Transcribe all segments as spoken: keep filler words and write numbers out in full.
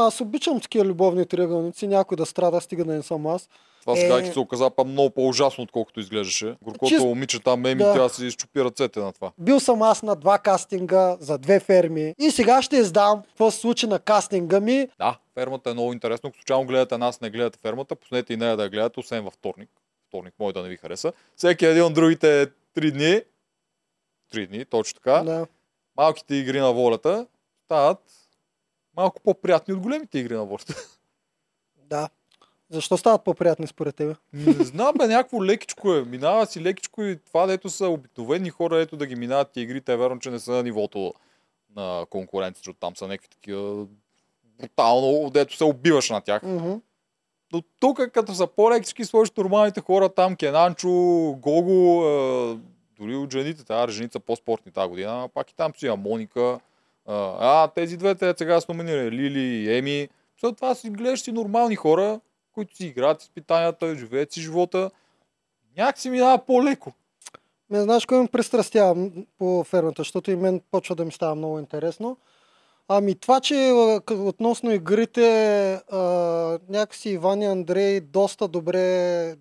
ма аз обичам такива любовни триъгълници, някой да страда, стига да не съм аз. Това сега е... се оказа па много по-ужасно, отколкото изглеждаше. Горкото Чист... момиче там меми, да. Тя се изчупи ръцете на това. Бил съм аз на два кастинга за две ферми и сега ще издам какво се случи на кастинга ми. Да, фермата е много интересно. Ако случайно гледате нас, не гледате фермата, поснете и нея да я гледате, освен във вторник. Вторник може да не ви хареса. Всеки един от другите три дни, три дни, точно така, да. Малките игри на волята стават малко по-приятни от големите игри на волята. Да. Защо стават по-приятни според тебе? Не знам, бе, някакво лекичко е. Минава си лекичко и това, дето са обикновени хора, ето да ги минават и игрите, е верно, че не са на нивото на конкуренцията, защото там са някакви такива брутално, дето се убиваш на тях. Mm-hmm. Но тук, като са по-лекички, сложат нормалните хора, там Кенанчо, Гого, е, дори от жените, тази женица по-спортни тази година, пак и там си има Моника. Е, а, тези двете сега са номинирани, Лили и Еми. След това си гледаш си нормални хора, които си играят изпитанията, живеят си живота, някак си минава по-леко. Не знаеш кой ме пристрастява по фермата, защото и мен почва да ми става много интересно. Ами това, че относно игрите, а, някакси Иван и Андрей доста добре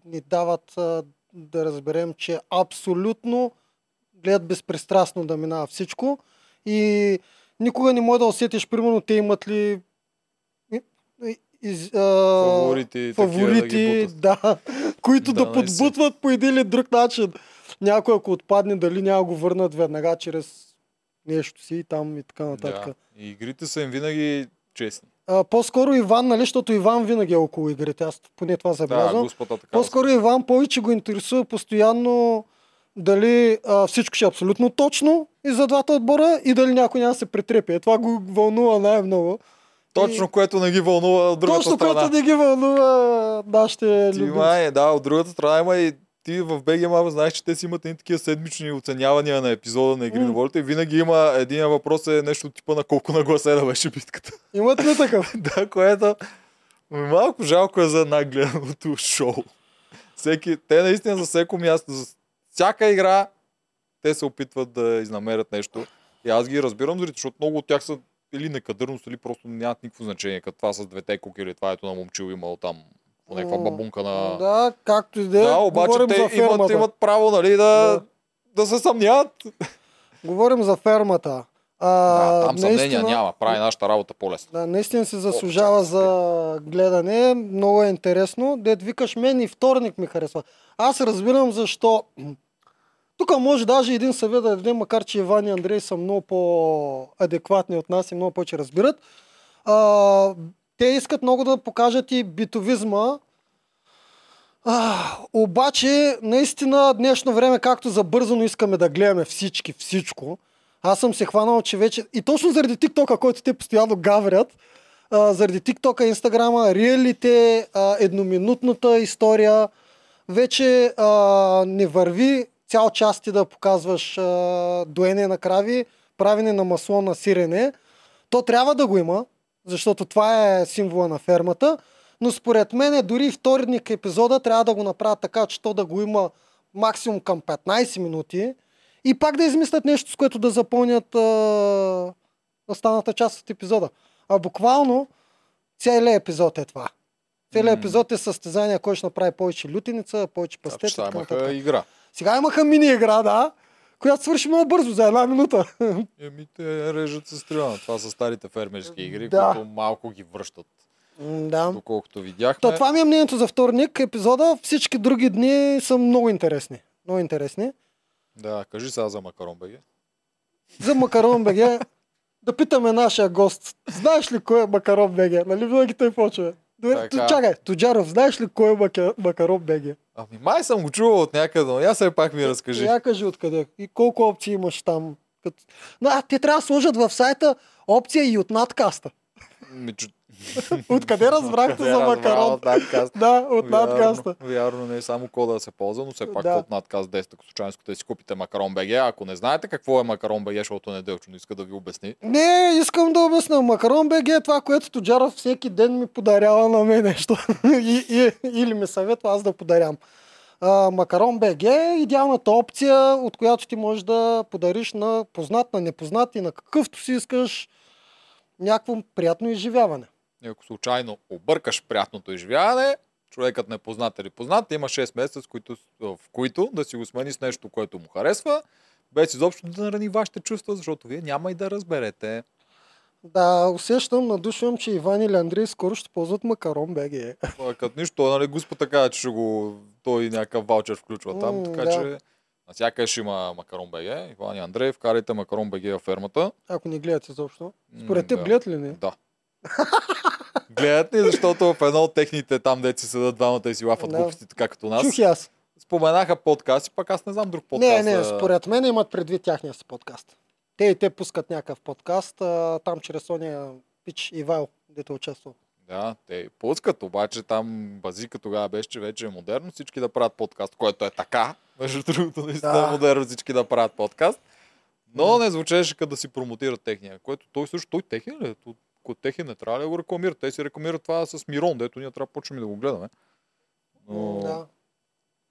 ни дават а, да разберем, че абсолютно гледат безпристрастно да минава всичко и никога не може да усетиш, примерно, те имат ли Из, а... фаворити, фаворити да, да които да, да подбутват по един или друг начин. Някой ако отпадне, дали няма го върнат веднага чрез нещо си и там и така нататък. Да. И игрите са им винаги честни. А, по-скоро Иван, нали, защото Иван винаги е около игрите. Аз поне това забелязвам. Да, по-скоро възможно. Иван повече го интересува постоянно дали а, всичко ще е абсолютно точно и за двата отбора и дали някой няма се претрепи. Това го вълнува най-много. Точно, което не ги вълнува от другата Точно, страна. Точно, което не ги вълнува нашите любимци. Има, да, от другата страна има и ти в Б Г М знаеш, че те си имат едни такива седмични оценявания на епизода на Игри mm. на волята и винаги има един въпрос е нещо типа на колко на гласа да беше битката. Имат ли такъв? Да, което малко жалко е за нагледаното шоу. Всеки... Те наистина за всеко място, за всяка игра те се опитват да изнамерят нещо. И аз ги разбирам, защото много от тях са или некадърност, или просто нямат никакво значение, като това с двете куки, или това ето на момчил имало там по някаква бабунка на... Да, както и да е. Да, обаче те имат, имат право, нали, да, да. да се съмняват. Говорим за фермата. А, да, там наистина... съмнения няма, прави нашата работа по-лесна. Да, наистина се заслужава О, за гледане, много е интересно. Дед викаш, мен и вторник ми харесва. Аз разбирам защо. Тук може даже един съвет да дадем, макар че Иван и Андрей са много по-адекватни от нас и много повече разбират. А, те искат много да покажат и битовизма. А, обаче, наистина, днешно време, както забързано искаме да гледаме всички, всичко. Аз съм се хванал, че вече... И точно заради ТикТока, който те постоянно гаврят, а, заради ТикТока, Инстаграма, риелите, а, едноминутната история, вече а, не върви цял част ти да показваш а, доене на крави, правене на масло на сирене. То трябва да го има, защото това е символа на фермата, но според мен дори вторник епизода трябва да го направят така, че то да го има максимум към петнайсет минути и пак да измислят нещо, с което да запълнят а, останата част от епизода. А буквално целият епизод е това. Целият mm. епизод е състезание, кой ще направи повече лютеница, повече пастет. Да, така, така. Игра. Сега имаха мини-игра, да, която свърши много бързо, за една минута. Еми, те режат се стреляна. Това са старите фермерски игри, да, които малко ги връщат. Да. Доколкото видяхме. То, това ми е мнението за вторник епизода. Всички други дни са много интересни. Много интересни. Да, кажи сега за Макарон Б Г. За Макарон Б Г да питаме нашия гост. Знаеш ли кой е Макарон Б Г? Нали винаги той почва? Така. Чакай, Туджаров, знаеш ли кой е Макарон Б Г? Ами май съм го чувал от някъде, но я се пак ми разкажи. Я кажи откъде и колко опции имаш там. Но, а, те трябва да сложат в сайта опция и от надкаста. Откъде разбрахте за Макарон? Да, от надкаста. Вярно, не е само кода да се ползва, но все пак от надкаст десет, ако случайно искате да си купите Макарон Б Г. Ако не знаете какво е Макарон Б Г, защото не делчо, но иска да ви обясни. Не, искам да обясня. Макарон Б Г е това, което Туджаров всеки ден ми подарява на мен нещо. Или ми съветва аз да подарям. Макарон Б Г е идеалната опция, от която ти можеш да подариш на познат, на непознат и на какъвто си искаш някакво приятно изживяване. И ако случайно объркаш приятното изживяване, човекът не е познат или познат, има шест месеца, в които, в които да си го смени с нещо, което му харесва, без изобщо да нарани вашите чувства, защото вие няма и да разберете. Да, усещам, надушвам, че Иван или Андрей скоро ще ползват Макарон БГ. Като нищо, нали Господ така, че ще го... той някакъв ваучер включва там, така да. Че... Насякъде ще има Макарон БГ. Иван и Андрей, вкарайте Макарон БГ във фермата. Ако не гледат изобщо. Според те да. Гледат ли не? Да. Гледат ли, защото в едно от техните там, де си седат двамата и си лафат глупости, така като нас. Чух аз. Споменаха подкаст и пак аз не знам друг подкаст. Не, не, според мен имат предвид тяхния си подкаст. Те и те пускат някакъв подкаст, там чрез ония Пич и Вайл, дето участвал. Да, те пускат, обаче там базика тогава беше, че вече е модерно всички да правят подкаст, което е така. Между другото, наистина да. Е модерно всички да правят подкаст. Но mm. не звучеше като да си промотират техния, което той също, той техен ли? Техен не трябва да го рекламират. Те си рекламират това с Мирон, дето ние трябва да почнем да го гледаме. Но... Да.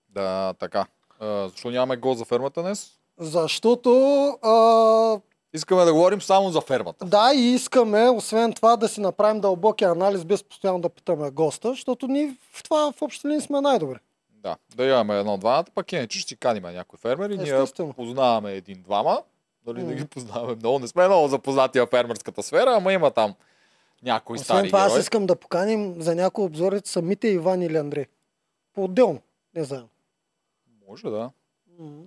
Да, така. А, защо нямаме гост за фермата днес? Защото... А... Искаме да говорим само за фермата. Да, и искаме, освен това, да си направим дълбоки анализ, без постоянно да питаме госта, защото ние в това в общи линии сме най-добри. Да, да имаме едно-двама, пак иначе ще си каним някой фермер и ние познаваме един-двама, дали mm. да ги познаваме много. Не сме много запознати в фермерската сфера, ама има там някои освен стари това, герои. Аз искам да поканим за някои обзори самите Иван или Андрей. По-отделно, не знам. Може да. Mm.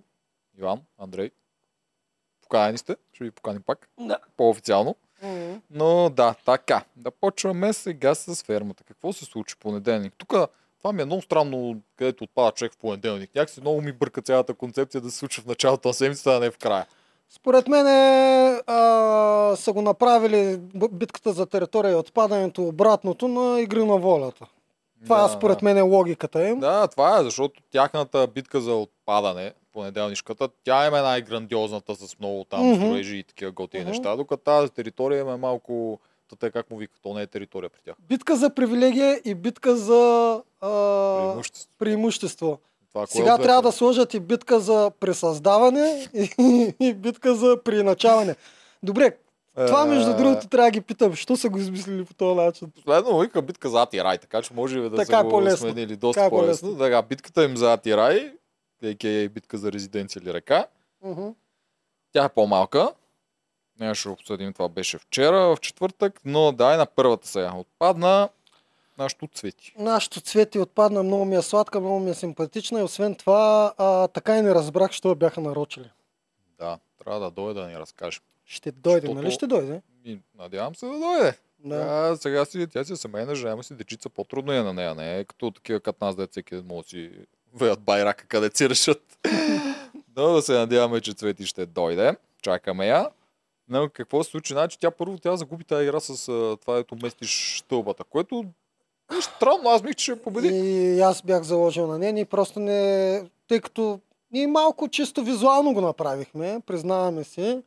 Иван, Андрей. Поканени сте, ще ви поканим пак. Да. По-официално. Mm. Но да, така. Да почваме сега с фермата. Какво се случи понеделник? Тук това ми е много странно, където отпада човек в понеделник. Някакси много ми бърка цялата концепция да се случи в началото на седмицата, а не в края. Според мен е, а, са го направили битката за територия и отпадането обратното на Игри на волята. Това да, според да. Мен е логиката им. Да, това е, защото тяхната битка за отпадане, понеделнишката, тя им е най-грандиозната с много там mm-hmm. строежи и такива готини mm-hmm. неща, докато тази територия им е малко... Тъй как му вика, то не е територия при тях. Битка за привилегия и битка за а... преимущество. преимущество. Това, сега е трябва да сложат и битка за пресъздаване и, и битка за преиначаване. Добре, това между другото трябва да ги питам, що са го измислили по този начин? Последно вика битка за Ати Рай, така че може да така са го сменили доста по-лесно. Така, битката им за Ати Рай, а.к.а. битка за резиденция или река, uh-huh. тя е по-малка. Днес ще обсъдим, това беше вчера, в четвъртък, но дай на първата сега. Отпадна нашето цвети. Нашето цвети отпадна, много ми е сладка, много ми е симпатична и освен това а, така и не разбрах, що бяха нарочили. Да, трябва да дойде да ни разкажем. Ще дойде, защото... нали ще дойде? И, надявам се да дойде. Да. А, сега си, тя си семейна жена, му си дечица, по-трудно е на нея, не е като такива като нас, дете всеки могат си веят байрака, къде си решат. Но да се надяваме, че цвети ще дойде. Чакаме я. Но какво се случи? Значи тя първо тя загуби тази игра с а, това, ето местиш стълбата, което е странно, аз мих, че ще победи. И аз бях заложил на нея, ние просто не... Тъй като ние малко чисто визуално го направихме, признаваме си.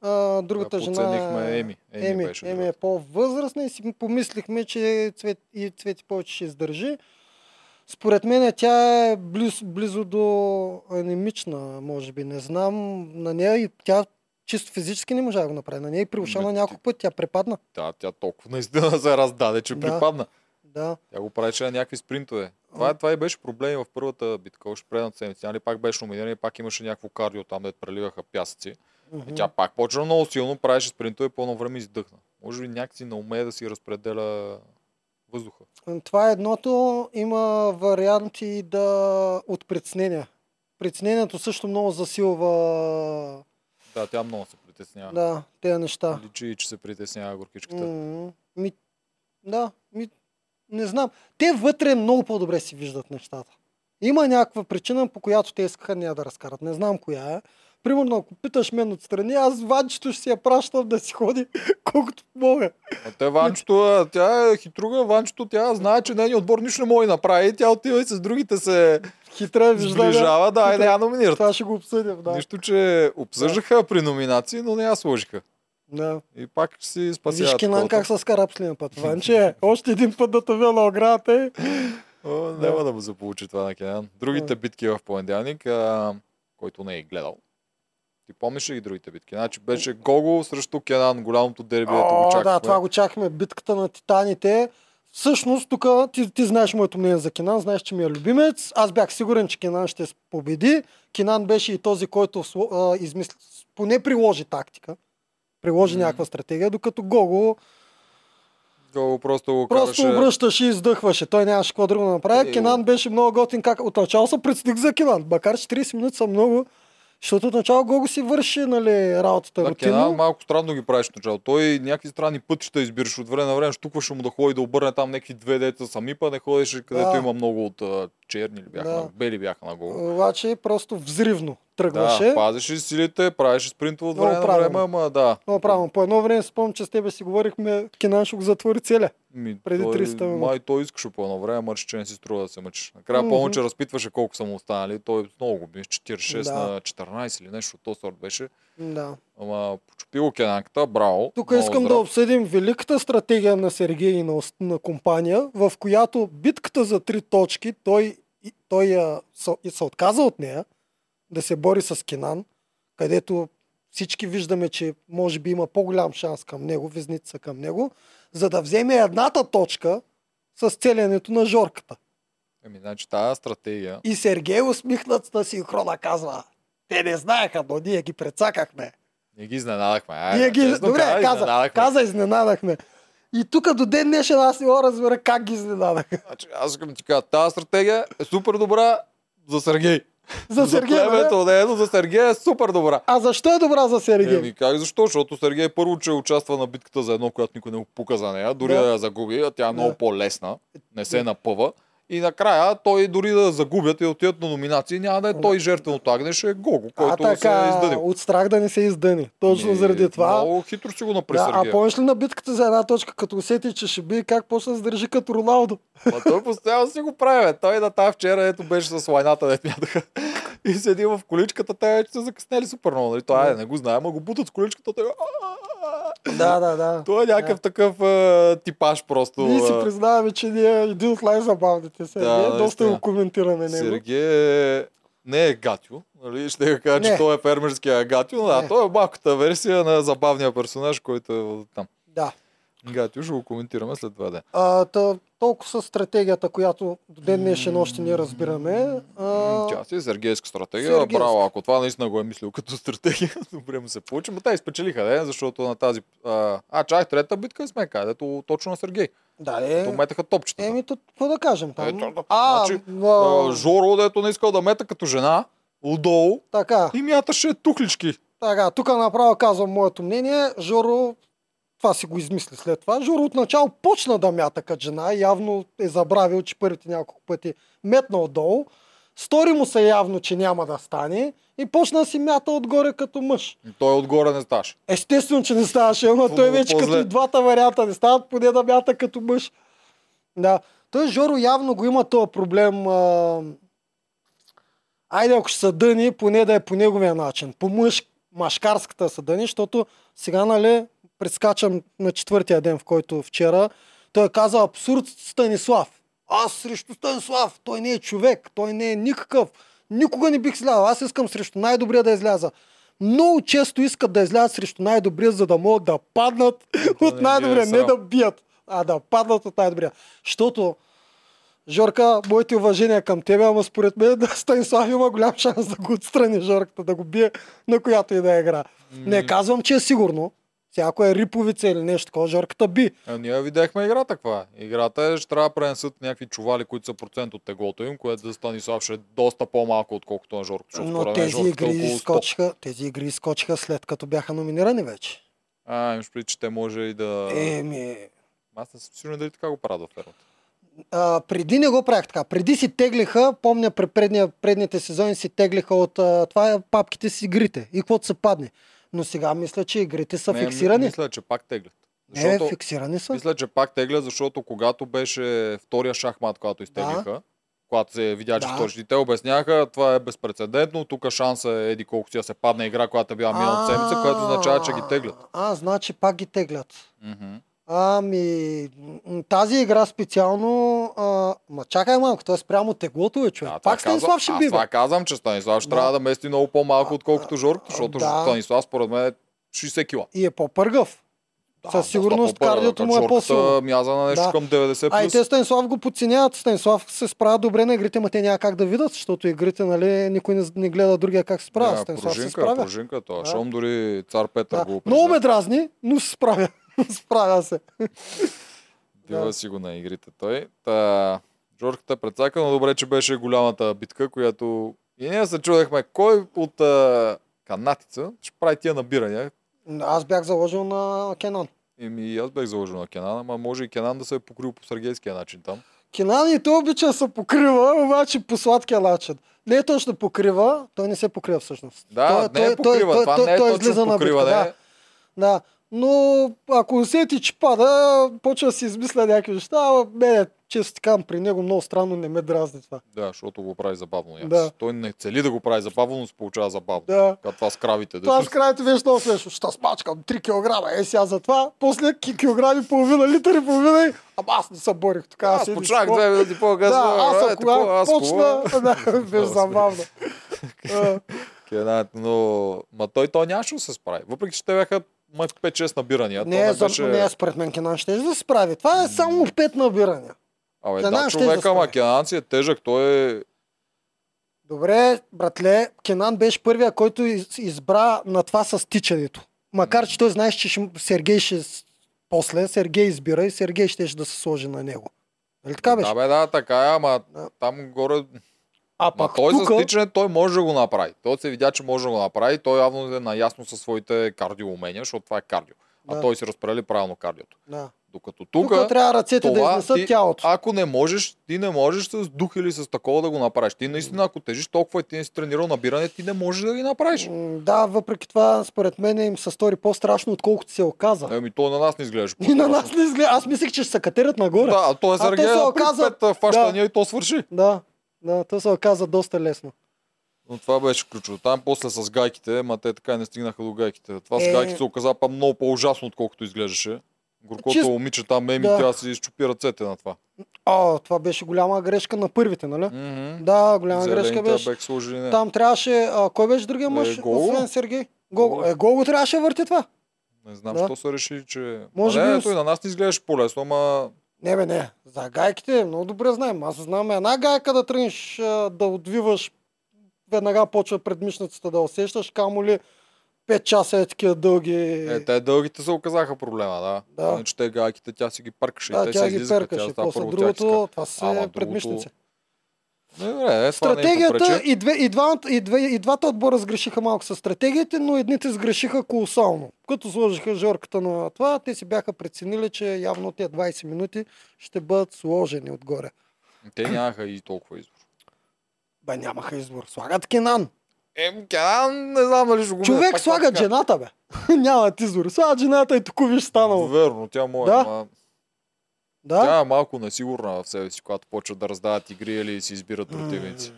А, другата да, жена... Подценихме Еми. Еми, Еми, беше Еми е по-възрастна и си помислихме, че цвет, и Цвети повече ще издържи. Според мен тя е близ, близо до анемична, може би, не знам. На нея и тя... Чисто физически не можа да го направи. На нея и прилушана няколко пъти, тя препадна. Да, тя толкова наистина се раздаде, че да, препадна. Да. Тя го правеше на някакви спринтове. Това, mm. това и беше проблем в първата битка, още предната седмица. Нали пак беше номинирана и пак имаше някакво кардио там, де преливаха пясъци. Mm-hmm. И тя пак почна много силно, правеше спринтове и по едно време издъхна. Може би някакси не умее да си разпределя въздуха. Това е едното. Има варианти да... от притеснения. Притеснението също много засилва. Да, тя много се притеснява. Да, тези неща. Личи, че се притеснява горкичката. Mm-hmm. Ми, да, ми, не знам. Те вътре много по-добре си виждат нещата. Има някаква причина, по която те искаха нея да разкарат. Не знам коя е. Примерно, ако питаш мен отстрани, аз Ванчето ще си я пращам да си ходи колкото мога. А те Ванчето, тя е хитруга. Ванчето, тя знае, че нейният отбор нищо не може да направи. Тя отива и с другите се... Хитра, сближава, да, хитра. И не я номинират. Това ще го обсъдим, да. Нищо, че обсъждаха да. При номинации, но не я сложиха. Да. И пак си спасяват. Виж Кинан как се скара последния път. Ванче, още един път да тъвя на оградата. Няма да. да му заполучи това на Кинан. Другите битки в понеделник, а, който не е гледал. Ти помниш ли и другите битки? Значи беше Гого срещу Кенан, голямото дерби, ето го чакахме. Да, това го чакахме, битката на титаните. Всъщност, тук ти, ти знаеш моето мнение за Кенан, знаеш, че ми е любимец. Аз бях сигурен, че Кенан ще победи. Кенан беше и този, който а, измисли, поне приложи тактика. Приложи mm-hmm. някаква стратегия, докато Гого... Гого просто го просто караше... обръщаше и издъхваше. Той нямаше какво друго да направи. Hey, Кенан беше много готин. Как... От начало се предстих за Кенан. Макар четирийсет минути са много... Защото от начало Гого си върши, нали, работата да, рутинно. Кенан малко странно ги правиш от начало. Той някакви странни пътища избираш от време на време, штукваше му да ходи да обърне там някакви две деца сами, па не ходеше, където да. Има много от uh, черни ли бяха, да. на, бели бяха на Гого. Обаче просто взривно тръгваше. Да, пазеше силите, правеше спринтово от време на време, ама да. Много правилно. По едно време спомням, че с тебе си говорихме, Кенан ще го затвори целя. Ми, преди триста минути. Май той искаше по едно време, мъчи, че не си струва да се мъчиш. Накрая mm-hmm. помня, че разпитваше колко са му останали. Той много го беше, четирийсет и шест да. на четиринайсет или нещо от този сорт беше. Да. Ама почупило Кенанката, браво. Тук искам здрав. да обсъдим великата стратегия на Сергей и на, на компания, в която битката за три точки, той, той я, се отказа от нея да се бори с Кенан, където всички виждаме, че може би има по-голям шанс към него, визница към него, за да вземе едната точка с целянето на Жорката. Еми, значи тази стратегия... И Сергей усмихнат на синхрона казва, те не знаеха, но ние ги прецакахме. Ние ги изненадахме. Ай, ние ги... Честно, добре, каза, изненадахме. каза изненадахме. И тук до ден днешен аз не го разбера как ги изненадаха. Значи, аз искам ти кажа, тази стратегия е супер добра за Сергей. За, за Сергея, племето, не, но за Сергея е супер добра. А защо е добра за Сергея? Еми как защо? Защото Сергей първо, че участва на битката за едно, която никой не го пука за нея, дори да, да я загуби, а тя е да. много по-лесна, не се да. напъва. И накрая той дори да загубят и отидат на номинации, няма да е той жертвеното агне, ще е Гого, който а, така, се издъни. От страх да не се издъни. Точно не, заради това. Много хитро си го напри да, Сергея. А помниш ли на битката за една точка, като усети, че ще би как почна да се държи като Роналдо? Ма той постоянно си го прави. Бе. Той на тая вчера ето беше с лайната, не мятаха. И седи в количката, те вече са закъснели супер много. Нали? Той е, не го знае, ама го бутат с количката. Той... Да, да, да. Той е някакъв да. такъв а, типаж просто. Ние си признаваме, че ние е един от най-забавните. Сергей да, доста го коментираме. Сергей не е гатио. Нали? Ще го кажа, не. че той е фермерския гатио, но да, той е малката версия на забавния персонаж, който е там. Да. Гатио ще го коментираме след два дена. Да. Толкова с стратегията, която до ден днешен още не разбираме. А... Тя си е сергейска стратегия. Сергейска. Браво, ако това наистина го е мислил като стратегия, добре му се получи. Ма те изпечелиха, не? Защото на тази... А, а чай, трета битка е смека, където точно на Сергей. Да, е... Като метаха топчета. Еми, то, какво да кажем там? Ето, да, а, значи, но... Жоро, дето не искал да мета като жена, отдолу така. И мяташе тухлички. Така, тук направо казвам моето мнение. Жоро... Това си го измисли след това. Жоро отначало почна да мята като жена. Явно е забравил, че първите няколко пъти метна отдолу. Стори му се явно, че няма да стане. И почна да си мята отгоре като мъж. И той отгоре не ставаше. Естествено, че не ставаше. Но той вече по-зле. Като и двата варианта не стават, поне да мята като мъж. Да. Той Жоро явно го има този проблем. А... Айде, ако ще се дъни, поне да е по неговия начин. По мъж, машкарската се дъни, защото сега, нали... Прескачам на четвъртия ден, в който вчера, той каза абсурд Станислав. Аз срещу Станислав, той не е човек, той не е никакъв. Никога не бих слязал, аз искам срещу най-добрия да изляза. Много често искат да излязат срещу най-добрия, за да могат да паднат да от най-добрия, не, не да бият, а да паднат от най-добрия. Защото, Жорка, моите уважения към тебе, ама според мен да Станислав има голям шанс да го отстрани Жорката, да го бие на която и да игра. Mm. Не казвам, че е сигурно. Всяко е риповица или нещо такова, Жорката би. А, ние видяхме играта каква. Играта е, ще трябва да пренесат някакви чували, които са процент от теглото им, което за Станислав ще е доста по-малко, отколкото на Жорката. Но тези игри, скочиха, тези игри скочиха след като бяха номинирани вече. А, имаш преди, че те може и да... Еми... Аз не съм сигурен дали така го правят в фермата. А, преди не го правях така. Преди си теглиха, помня при предния, предните сезони си теглиха от а, това е папките с игрите и каквото се падне. Но сега мисля, че игрите са не, фиксирани. Мисля, че пак теглят. Защото, не, фиксирани са. Мисля, че пак теглят, защото когато беше втория шахмат, когато изтеглиха, да. когато се видя, че да. вторите, те обясняха, това е безпрецедентно, тук шанса е еди колко си да се падне игра, която била миналата седмица, което означава, че ги теглят. А, значи пак ги теглят. Ами, тази игра специално... А... Ма чакай малко, той е спрямо теглото, е, човек. А, пак Станислав ще бива. Аз това казвам, че Станислав ще да. трябва да мести много по-малко, отколкото Жоркото, защото да. Станислав според мен е шейсет кила. И е по-пъргав. Да, със сигурност да, кардиото му е по-силно. Мяза на нещо да. към деветдесет плюс. А и те Станислав го подценяват. Станислав се справя добре на игрите, ма те няма как да видят, защото игрите, нали, никой не, не гледа другия как се справя. Да, Станислав пружинка, се справя. Пружинка, това. Да. Шом дори цар Петър да. го опризна. Много ме дразни, но се справя. Справя се. Дива да. си го на игрите той. Та, Жорката предсака, но добре, че беше голямата битка, която... И ние се чудехме, кой от а... канатица ще прави тия набирания. Аз бях заложил на Кенан. Еми, аз бях заложил на Кенан, ама може и Кенан да се е покрил по сергейския начин там. Кенан и той обича да се покрива, обаче по сладкия начин. Не е точно покрива, той не се покрива всъщност. Да, той, не е покрива, той, това той, не е той, точно покриване. Да, да. Но ако усети, че пада, почва да си измисля някакви неща, а мене, често така, при него много странно не ме дразни това. Да, защото го прави забавно. Да. Той не цели да го прави забавно, но се получава забавно. Да. Като това с кравите. Това с кравите беше много смешно. Ще смачкам три килограма, е сега за това, после килограми половина, литър и половина, ама аз не се борих. Тук, аз аз почнах две минути по-късно. Да, аз ако аз почна, да, беше забавно. Но той той нямаше да се справи. Въпреки, че те бяха май пет-шест набирания. Не, не, беше... не, според мен Кенан ще да се справи. Това е само пет набирания. Абе, да, човека, ама Кенан си е тежък, той е... Добре, братле, Кенан беше първия, който избра на това с тичането. Макар, че той знаеш, че ще... Сергей ще... После Сергей избира и Сергей ще да се сложи на него. Нали така беше? Да, бе, да, така е, ама да. там горе... А ма той тука... с тичане, той може да го направи. Той се видя, че може да го направи. Той явно е наясно със своите кардиоумения, защото това е кардио. Да. А той си разпредели правилно кардиото. Да. Докато тук, тук трябва ръцете това, да изнесат ти, тялото. Ако не можеш, ти не можеш с дух или с такова да го направиш. Ти наистина, ако тежиш толкова и ти не си тренирал набиране, ти не можеш да ги направиш. Да, въпреки това, според мен им се стори по-страшно, отколкото се оказа. Еми, то на нас не изглежда. И на нас не изглежда. Аз мислех, че ще се катерят нагоре. Да, а то е Сергей пет фащания и то свърши. Да. Да, то се оказа доста лесно. Но това беше ключово. Там после с гайките, ма те така не стигнаха до гайките. Това е... с гайките се оказа па много по-ужасно, отколкото изглеждаше. Горкото Чист... момиче там, Еми, да. тя си изчупи ръцете на това. О, това беше голяма грешка на първите, нали? Mm-hmm. Да, голяма Зелените грешка беше. Служили, там трябваше... А, кой беше другия мъж? Е, Освен Сергей? Гого. Е, Гого трябваше да върти това. Не знам, защо да. се реши, че... Може а, не, би... той на нас не изглеждаше по-лесно, ама... Не бе, не. За гайките много добре знаем. Аз знам една гайка да тръгнеш да отвиваш, веднага почва предмишницата да усещаш, камо ли пет часа е такива дълги... Е, те дългите се оказаха проблема, да. да. Иначе те гайките, тя си ги пъркаше. Да, и те тя ги пъркаше. После другото, това са предмишници. Добре, е, стратегията и, две, и, два, и, две, и двата отбора сгрешиха малко с стратегиите, но едните сгрешиха колосално. Като сложиха Жорката на това, те си бяха преценили, че явно тези двайсет минути ще бъдат сложени отгоре. Те нямаха и толкова избор. Бе, нямаха избор. Слагат Кенан. Ем, Кенан, не знам дали ще го... Човек пак, слагат пак, жената, бе. Нямат избор. Слагат жената и тук виж станало. Верно, тя може... Да? Ма... Да? Тя е малко несигурна в себе си, когато почват да раздават игри или си избират противници.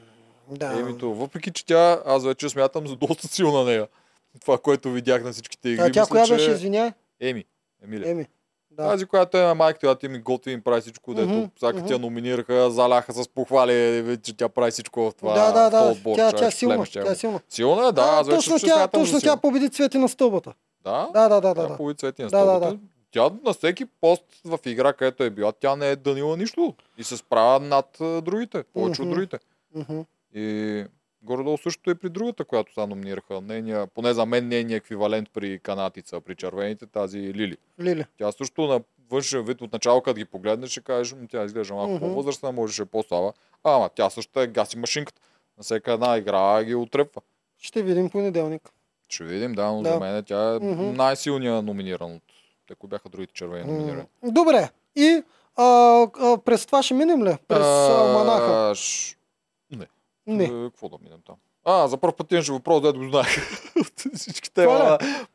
Mm, да. Емито, въпреки че тя, аз вече смятам за доста силна нея. Това, което видях на всичките игри. А тя мисля, коя беше, че... извиня? Еми, Емилия. Еми, да. Тази, която е на майка, която им готви, им прави всичко, дето mm-hmm, всяка mm-hmm. тя номинираха, заляха с похвали, че тя прави всичко в това. Да, да, да. Отбор, тя, тя е силна. Племеш, тя е силна. Силна е, да. Аз вече точно тя, точно тя победи Цвети на стълбата. Да, да, да, да. Тя да, победи Цвети на стълбата. Тя на всеки пост в игра, където е била, тя не е данила нищо и се справя над другите, повече mm-hmm. от другите. Mm-hmm. И горе-долу същото е при другата, която са номинираха. Нейния, поне за мен нейния еквивалент при канатица, при червените, тази Лили. Лили. Тя също на външен вид от начало, като ги погледнеш, ще кажеш, но тя изглежда малко mm-hmm. по-възрастна, можеше по-слава. Ама тя също е гаси машинката. На всяка една игра ги отрепва. Ще видим понеделник. Ще видим, да, но да. за мен тя е mm-hmm. най-силният номиниран от. Ако бяха другите червени номинирани. Добре. И а, а, през това ще минем ли? През а, Манаха? Ш... Не. Не. Какво да минем там? А, за първ път имаше въпрос, дето го знаех.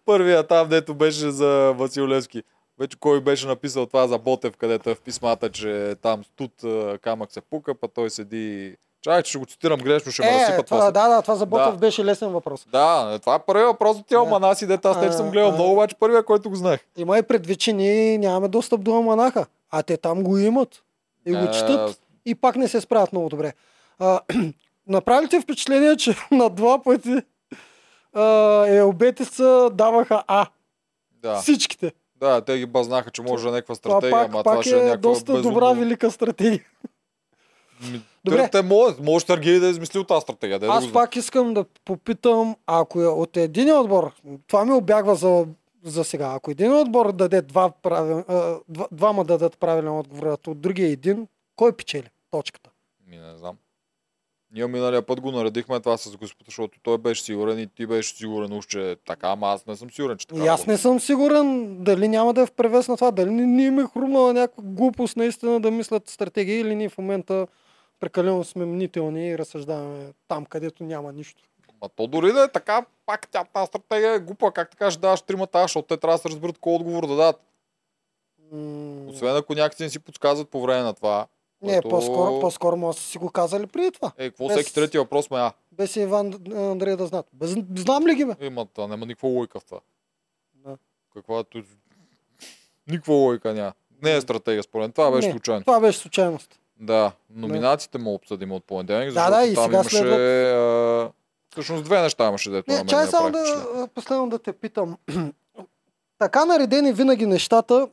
Първия там, дето беше за Васил Левски. Вече кой беше написал това за Ботев, където е в писмата, че там студ камък се пука, па той седи Чакай, ще го цитирам грешно, ще ме е, разсипа това. това. Да, да, това за Ботов да. беше лесен въпрос. Да, това е първият въпрос от тия манаси, дете, аз не съм гледал а, много, обаче първия, който го знаех. Има и предвид, че ние нямаме достъп до манаха, а те там го имат и го четат и пак не се справят много добре. Направите впечатление, че на два пъти елбетица даваха А. Да. Всичките. Да, те ги базнаха, че може някаква стратегия, а това, това ще е някаква доста безумна... добра, велика стратегия. Добре. Те може, може Сергей да измисли от тази стратегия. Да Аз да пак искам да попитам, ако е от един отбор, това ми обягва за, за сега, ако един отбор даде два правил, два, двама дадат правилен отговор, от другия един, кой печели точката? Ми не знам. Ние миналия път го наредихме това с Господа, защото той беше сигурен и ти беше сигурен уж, че така, ама аз не съм сигурен, че така. И аз не съм сигурен дали няма да е в превес на това, дали не им е хрумнала някаква глупост наистина да мислят стратегии или ние в момента прекалено сме мнителни и разсъждаваме там, където няма нищо. А то дори да е така, пак тя тази стратегия е глупа, как така ще даваш тримата, защото те трябва да се разберат кой отговор да дадат. М... Освен ако някакси не си подсказват по време на това. Не, като... по-скоро, по-скоро може да си го казали преди това. Е, какво без... всеки трети въпрос ме а? Без Иван Андрея да знаят. Без... Знам ли ги бе? Имат, няма никаква лойка в това. Да. Каква... Никаква лойка няма. Не е стратегия според. Това беше не, случайност. Това беше случайност. Да, номинациите му обсъдим от понеделник, защото да, да, там имаше... Следва... Всъщност две неща имаше дето на мен. Чай само да, последно да те питам. Така наредени винаги нещата...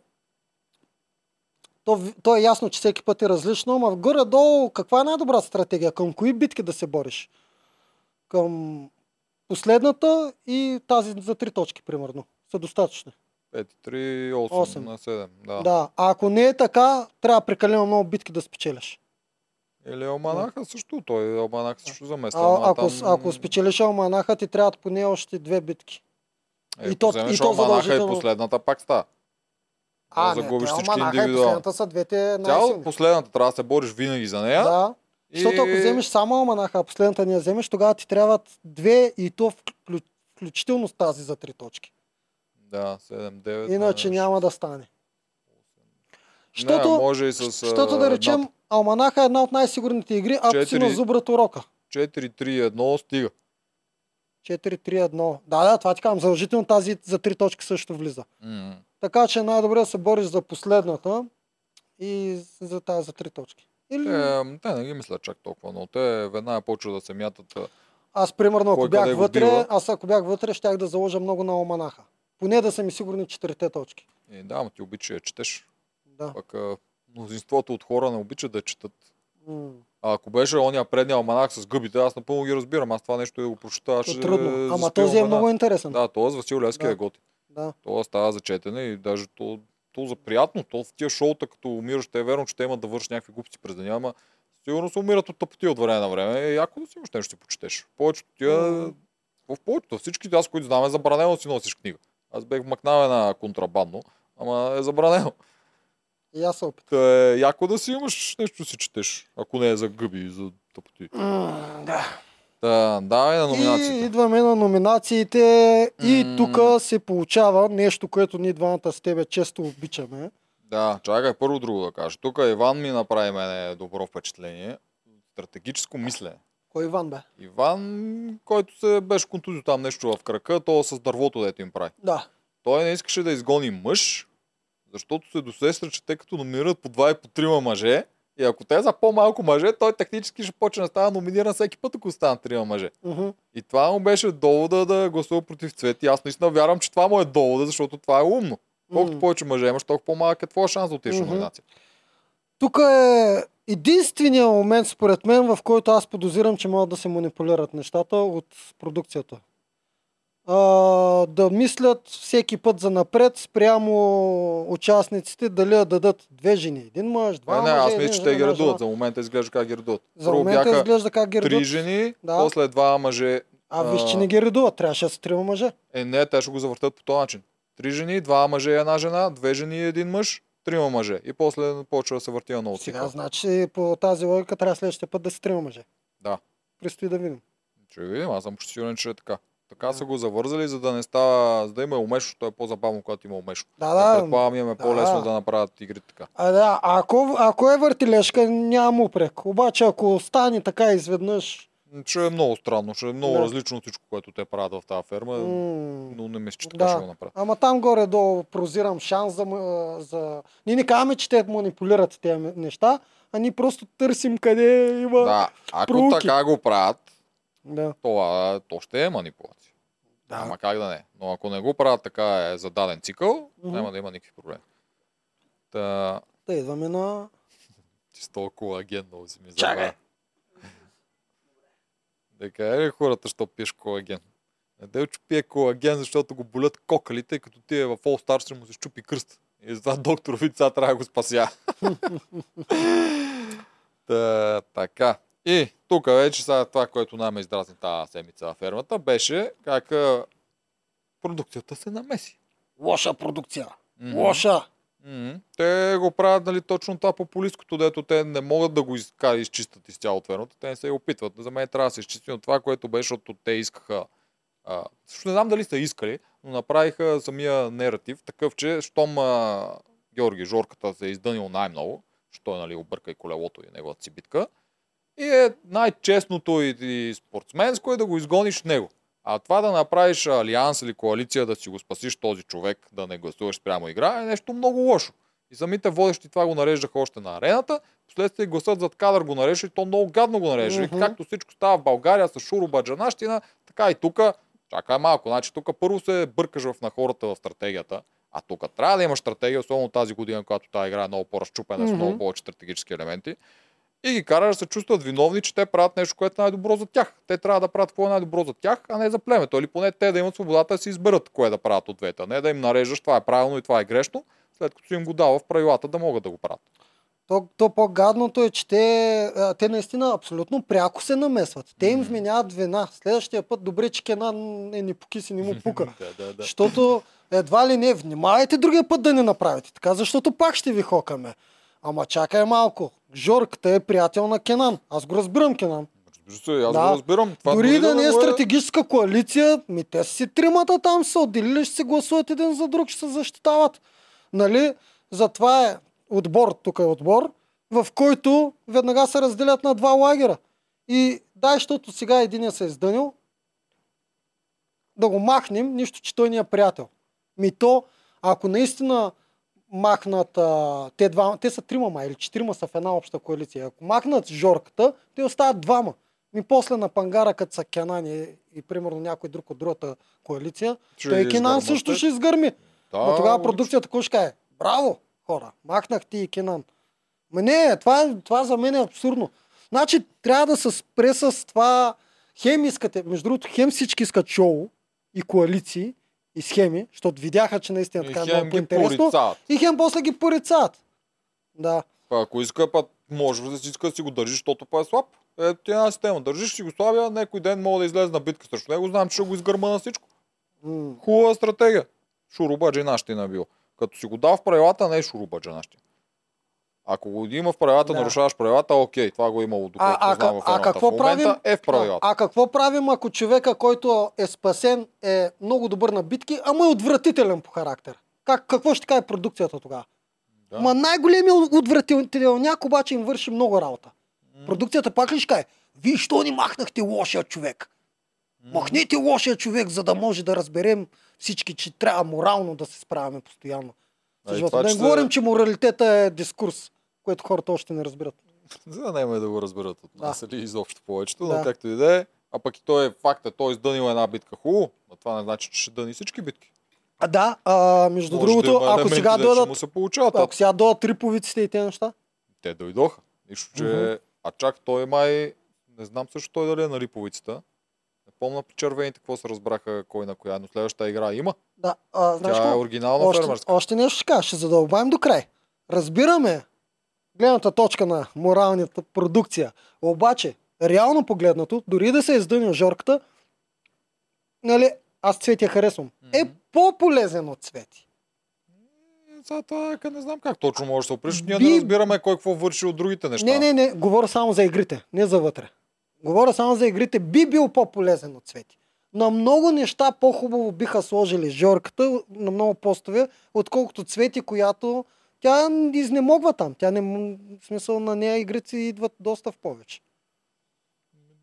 То, то е ясно, че всеки път е различно, но горе-долу каква е най-добра стратегия? Към кои битки да се бориш? Към последната и тази за три точки, примерно. Са достатъчни. пет, три, осем на седем. Да. Да. А ако не е така, трябва прекалено много битки да спечеляш. Или Алманаха също. Той Алманах също замества. А, ако, там... ако спечелиш Алманаха, ти трябва поне още две битки. Е, и то, и то задължително. И последната пак става. А, да не, загубиш всички индивидуално. Последната са двете най-силни. Цяло последната трябва да се бориш винаги за нея. Да. И... Защото ако вземеш само Алманаха, а последната не я вземеш, тогава ти трябват две и то вклю... включително с тази за три точки. Да, седем, девет. Иначе няма шест. Да стане. Щото, не, може и с... Щото да речем, едната. Алманаха е една от най-сигурните игри, ако четири, си на зубрат урока. четири, три, едно, стига. четири, три, едно. Да, да, това ти казвам. Задължително тази за три точки също влиза. Mm. Така че най-добре да се бориш за последната и за тази за три точки. Или... Те, те не ги мислят чак толкова, но те веднага почват да се мятат. Аз, примерно, ако бях вътре, аз ако бях вътре, щях да заложа много на Алманаха. Поне да са ми сигурни четирите точки. Е, да, ама ти обича да четеш. Да. Пак мнозинството от хора не обичат да четат. Mm. А ако беше ония предния Алманах с гъбите, аз напълно ги разбирам. Аз това нещо го прочитаваш. Е, трудно. Ама този е много интересен. Да, този Васил Левски да. е готин. Да. Това става за четене и даже то, то за приятно. То в тия шоута, като умираш, те е верно, че те имат да върши някакви глупости през деня, ама сигурно се умират от тъпоти от време на време. И ако да си още нещо си почетеш. Повечето тия, mm. в повечето всички аз, които знаме, забранено си носиш книга. Аз бех вмъкнавена контрабандно, ама е забранено. И аз се опитам. Е, яко да си имаш нещо си четеш, ако не е за гъби и за тъпоти. Mm, да. Да, давай на номинациите. И идваме на номинациите mm. и тук се получава нещо, което ние двамата с тебе често обичаме. Да, чакай първо друго да кажа. Тук Иван ми направи мене добро впечатление. Стратегическо мислене. Кой Иван бе? Иван, който се беше контузил там нещо в крака, то с дървото дето им прави. Да. Той не искаше да изгони мъж, защото се досеща, че те като номинират по два и по трима мъже, и ако те са по-малко мъже, той технически ще почне да става номиниран всеки път, ако станат трима мъже. Uh-huh. И това му беше довода да гласува против Цвети. Аз наистина вярвам, че това му е довода, защото това е умно. Колкото uh-huh. повече мъже имаш, толкова по-малък е твоя шанс да отидеш на uh-huh. номинация. Тук е единственият момент, според мен, в който аз подозирам, че могат да се манипулират нещата от продукцията. Uh, да мислят всеки път за напред спрямо участниците, дали да дадат две жени, един мъж, два не, мъже. Не, аз мисля, че те ги редуват. За момента изглежда как ги редуват. За момента изглежда как ги редуват. Три жени, да. После два мъже. А, а... виж, че не ги редуват. Трябваше да са трима мъже. Е, не, те ще го завъртат по този начин. Три жени, два мъже и една жена, две жени и един мъж, трима мъже. И после почва да се върти на ново цикъл. Сега, значи по тази логика трябва следващия път да са трима мъже. Да. Предстои да видим. Ще видим, аз съм сигурен, че е така. Така да. Са го завързали, за да не става, за да има умешо, то е по-забавно, когато има умешо. Да, да. Предполагам, имаме да, по-лесно да. да направят игри така. А, да, ако, ако е въртележка, няма упрек. Обаче, ако стане така изведнъж... Ще е много странно, ще е много да. различно всичко, което те правят в тази ферма, mm. но не мисля, че така да. ще го направят. Ама там горе-долу прозирам шанс за... за... Ние не казваме, че те манипулират тези неща, а ние просто търсим къде има да, ако проуки. Така го правят, да. Това то ще е манипулация. Да. Ама как да не. Но ако не го правят така е за даден цикъл, mm-hmm. няма да има никакви проблеми. Та... Та идваме на... Ти с толкова агентно вземи за това. Дека е ли хората, що пиеш колаген? Недей, че пие колаген, защото го болят кокалите, и като ти е в All Star, ще му се щупи кръст. И затова доктор Вица трябва да го спася. Та, така. И тук вече сега това, което най-ме издразни тази седмица на фермата, беше как продукцията се намеси. Лоша продукция. Mm-hmm. Лоша. Mm-hmm. Те го правят, нали, точно това популисткото, дето те не могат да го изчистят изцяло от фермата. Те не се опитват. За мен трябва да се изчисти от това, което беше, защото те искаха. А, също не знам дали са искали, но направиха самия нератив, такъв, че щом а, Георги Жорката се е издънил най-много, що е, нали, обърка и колелото и неговата си битка, и е най-честното и, и спортсменско е да го изгониш него. А това да направиш алианс или коалиция, да си го спасиш този човек, да не гласуваш спрямо игра, е нещо много лошо. И самите водещи това го нареждаха още на арената, последствие гласът зад кадър го нарежда и то много гадно го нарежда. Mm-hmm. Както всичко става в България с шуробаджанащина, така и тук, чакай малко, значи тук първо се бъркаш в на хората в стратегията, а тук трябва да имаш стратегия, особено тази година, когато тази игра е много по-разчупена, mm-hmm. с много повече стратегически елементи. И ги караш да се чувстват виновни, че те правят нещо, което е най-добро за тях. Те трябва да правят какво е най-добро за тях, а не за племето. Или поне те да имат свободата да си изберат кое да правят от двете. Не да им нареждаш това е правилно и това е грешно, след като им го дава в правилата да могат да го правят. То, то по-гадното е, че те, те наистина абсолютно пряко се намесват. Те им вменяват вина. Следващия път добре, че кена е не покиси, не му пука. Защото едва ли не, внимавайте другия път да не направите така, защото пак ще ви хокаме. Ама чакай малко. Жорката е приятел на Кенан. Аз го разбирам, Кенан. Разбира се, аз да. го разбирам. Това дори да не е стратегическа коалиция, ми те си тримата там са отделили, ще се гласуват един за друг, ще се защитават. Нали? Затова е отбор, тук е отбор, в който веднага се разделят на два лагера. И дай, защото сега единия се е издънил, да го махнем, нищо, че той ни е приятел. Ми то, ако наистина махнат, а, те, два, те са трима май, или четирима са в една обща коалиция. Ако махнат Жорката, те остават двама. И после на пангара, като са Кенан и, и примерно някой друг от другата коалиция, че той Кенан също ще изгърми. Да, но тогава продукцията кой ще каже, браво, хора, махнах ти и Кенан. Ме не, това, това за мен е абсурдно. Значи трябва да се спре с това. Хем искате, между другото, хем всички искат шоу и коалиции, и схеми, защото видяха, че наистина така е много по-интересно. Порицат. И хем после ги порицат. Да. Па, ако иска, път, може да си иска да си го държиш, защото па е слаб. Ето ти една система. Държиш си го слабия, някой ден мога да излезе на битка срещу него, знам, че ще го изгърма на всичко. Mm. Хубава стратегия. Шурубаджанащина било. Като си го дава в правилата, не е шурубаджанащина. Ако го има в правилата, да. нарушаваш правилата, окей, това го имало докато а, знам в едната. А какво в правим? Е в правилата. А, а какво правим, ако човека, който е спасен, е много добър на битки, ама е отвратителен по характер? Как, какво ще каже продукцията тогава? Да. Ма най-големият отвратителняк обаче им върши много работа. М-м. Продукцията пак ли ще каже, вие що ни махнахте лошия човек? М-м. Махнете лошия човек, за да може да разберем всички, че трябва морално да се справяме постоянно. Да не говорим, се... че моралитета е дискурс, което хората още не разбират. За да не да го разберат от нас, да. или изобщо повечето, да. но както и да е. А пък и той е факта, той издънил една битка хубаво, но това не значи, че ще дъни всички битки. А да, а, между може другото, да ако сега дойдат, ако сега дойдат риповиците и те неща? Те дойдоха. Нищо, че... Uh-huh. А чак той май, не знам също той дали е на риповицата. Не помня при червените какво се разбраха кой на коя, но следващата игра има. Да, а, знаеш тя е оригинална още, фермерска. Още нещо ще кажа, ще задълбаем до край. Разбираме гледната точка на моралната продукция. Обаче, реално погледнато, дори да се издъня Жорката, нали, аз Цвети я харесвам. Mm-hmm. Е по-полезен от Цвети. Затова не знам как точно може да се опреща. Ние Би... не разбираме кой какво върши от другите неща. Не, не, не. Говоря само за игрите, не за вътре. Говоря само за игрите. Би бил по-полезен от Цвети. На много неща по-хубаво биха сложили Жорката, на много постове, отколкото Цвети, която тя изнемогва там. Тя не, в смисъл на нея игрици идват доста в повече.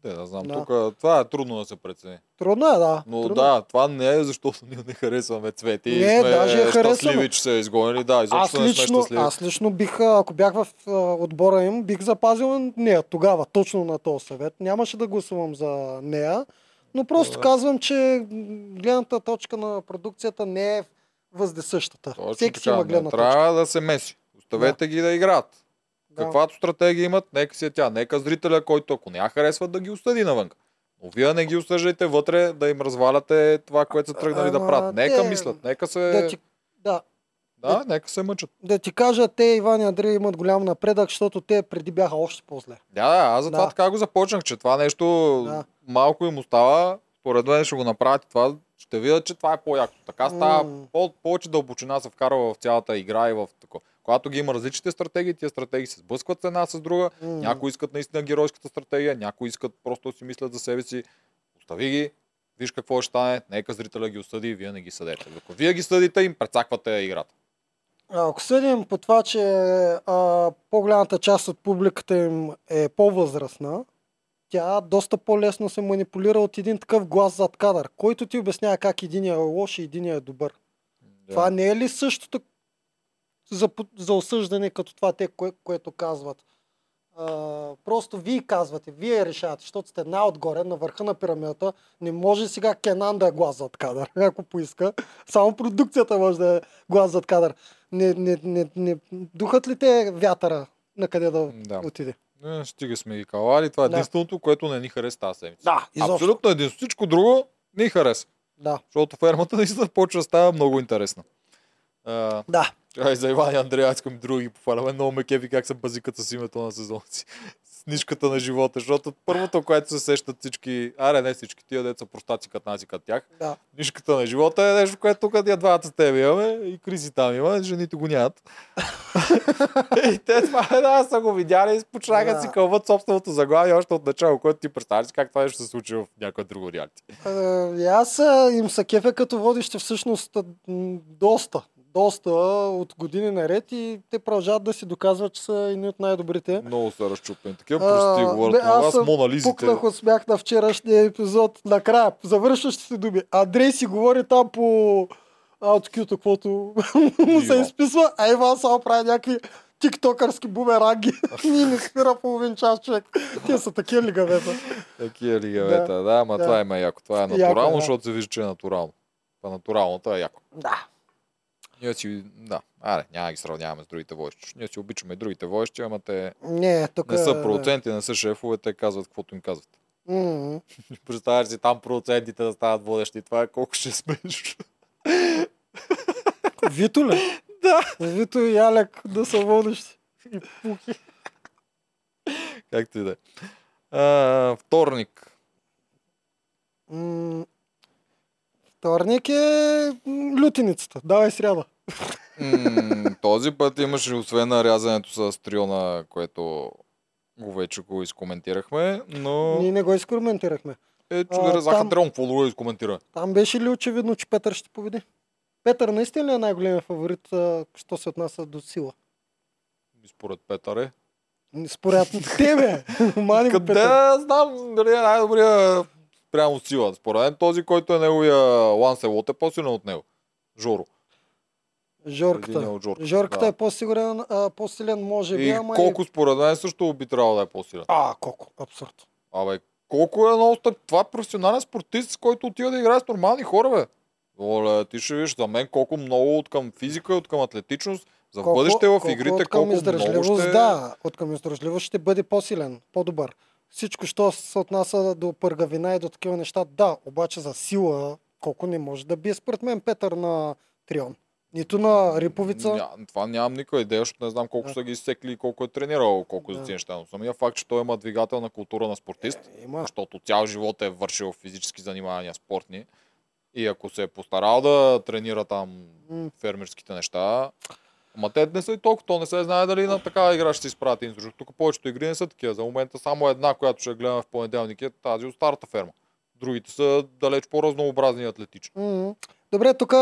Те, да знам, да. Тук това е трудно да се прецени. Трудно е, да. Но трудно. Да, това не е защото ние не харесваме Цвети не, и сме даже е щастливи, че са изгонили. Да, изобщо не сме щастливи. Аз лично бих, ако бях в а, отбора им, бих запазил нея тогава, точно на този съвет. Нямаше да гласувам за нея. Но просто да. Казвам, че гледната точка на продукцията не е възде същата. Точно всеки така, има гледна точка. Трябва да се меси. Оставете да. Ги да играят. Да. Каквато стратегия имат, нека си е тя. Нека зрителя, който ако не я харесва, да ги осъди навън. Но вие не ги осъждайте вътре, да им разваляте това, което са тръгнали а, да правят. Нека те... мислят, нека се... Да, ти... да. Да, да, нека се мъчат. Да ти кажа, те, Иван и Андрей, имат голям напредък, защото те преди бяха още по-зле. Да, да, аз затова да. Така го започнах, че това нещо да. Малко им остава. Поред мен ще го направят това. Ще видят, че това е по-яко. Така става mm. повече дълбочина се вкарва в цялата игра и в такова. Когато ги има различните стратегии, тия стратегии се сблъскват с една с друга. Mm. Някои искат наистина геройската стратегия, някои искат просто да си мислят за себе си. Остави ги, виж какво ще стане, нека зрителя ги осъди, вие не ги съдете. Ако вие ги съдите, им прецаквате играта. Ако съдим по това, че а, по-голямата част от публиката им е по-възрастна, тя доста по-лесно се манипулира от един такъв глас зад кадър, който ти обяснява как един е лош и един е добър. Да. Това не е ли същото за, за осъждане като това те, кое, което казват? А, просто вие казвате, вие решавате, защото сте най-отгоре, на върха на пирамидата, не може сега Кенан да е глас зад кадър, ако поиска. Само продукцията може да е глас зад кадър. Не, не, не, не духат ли те вятъра на къде да, да. Отиде? Не, ще ги сме ги калали. Това е да. Единственото, което не ни хареса тази седмица. Да, абсолютно единствено. Всичко друго ни хареса. Да. Защото фермата наистина почва да става много интересна. А, да. Ай, за Иван и Андрея, искам други пофаляме. Много ме кефи как се базикат с името на сезона си. С нишката на живота. Защото първото, което се сещат всички, аре не всички, тия деца простаци като нас и като тях. Да. Нишката на живота е нещо, което тук ние двата с теб имаме и Криси там има, жените го нямат. И те това да, са го видяли и почнаха да. Си кълват собственото заглавие още от начало, което ти представиш как това ще се случи в някоя друго реалити. Аз им са кефе като водище всъщност доста. Доста от години наред и те продължават да си доказват, че са едни от най-добрите. Много са разчупени. Такива прости говорят. Аз съм пукнах от смях на вчерашния епизод. Накрая, завършващите думи. Андрей си говори там по ауткюто, каквото му се изписва, а Иван само прави някакви тиктокърски бумеранги. Ние не спира половин час, човек. Те са такива лигавета. Такива лигавета, да. Ама това има яко. Това е натурално, защото се вижда, че е натурално. Па натуралното е яко. Да. Ние си, да, аре, няма ги сравняваме с другите войщи. Ние си обичаме другите войщи, ама те не, тук... не са продуценти, не са шефове, те казват каквото им казват. Mm-hmm. Представяш си там продуцентите да стават водещи, това е колко ще смеш. Вито ли? Да. Вито и Алек да са водещи. И пухи. Както и да е. Вторник. Mm. Вторник е лютиницата. Давай сряда. Mm, този път имаше, освен нарязането с Триона, което го вече го изкоментирахме, но... Ние не го изкоментирахме. Е, че а, резаха там... Трион, какво го изкоментира? Там беше ли очевидно, че Петър ще победи? Петър наистина е най-големия фаворит, а, що се отнася до сила? И според Петър е. Според тебе! Мани Къде Петър. Знам, дали е най-добрия... Прямо сила. Според мен този, който е неговия Ланселот е по-силен от него. Жоро. Жорката. Жорката да. Е по-сигурен, а, по-силен може би. И ама колко и... според мен също би трябвало да е по-силен. А, колко? Абсурд. Абе, колко е много стъп. Това е професионален спортист, с който отива да играе с нормални хора, бе. Оле, ти ще виж за мен колко много от към физика и от към атлетичност. За колко, бъдеще в игрите, колко много ще... Да, от към издържливост ще бъде по-силен, по-добър. Всичко, що се отнася до пъргавина и до такива неща, да, обаче за сила, колко не може да бие според мен Петър на Трион. Нито на Риповица. Ня, това нямам никаква идея, защото не знам колко да. Са ги изсекли и колко е тренирал, колко да. За тези неща. Но самия факт, че той има двигателна култура на спортист, е, защото цял живот е вършил физически занимания, спортни. И ако се е постарал да тренира там м. фермерските неща... Ама те не са и толкова, то не се знае дали на такава игра ще се изправят. Тук повечето игри не са такива. За момента само една, която ще гледаме в понеделник е тази от старата ферма. Другите са далеч по-разнообразни и атлетични. Mm-hmm. Добре, тук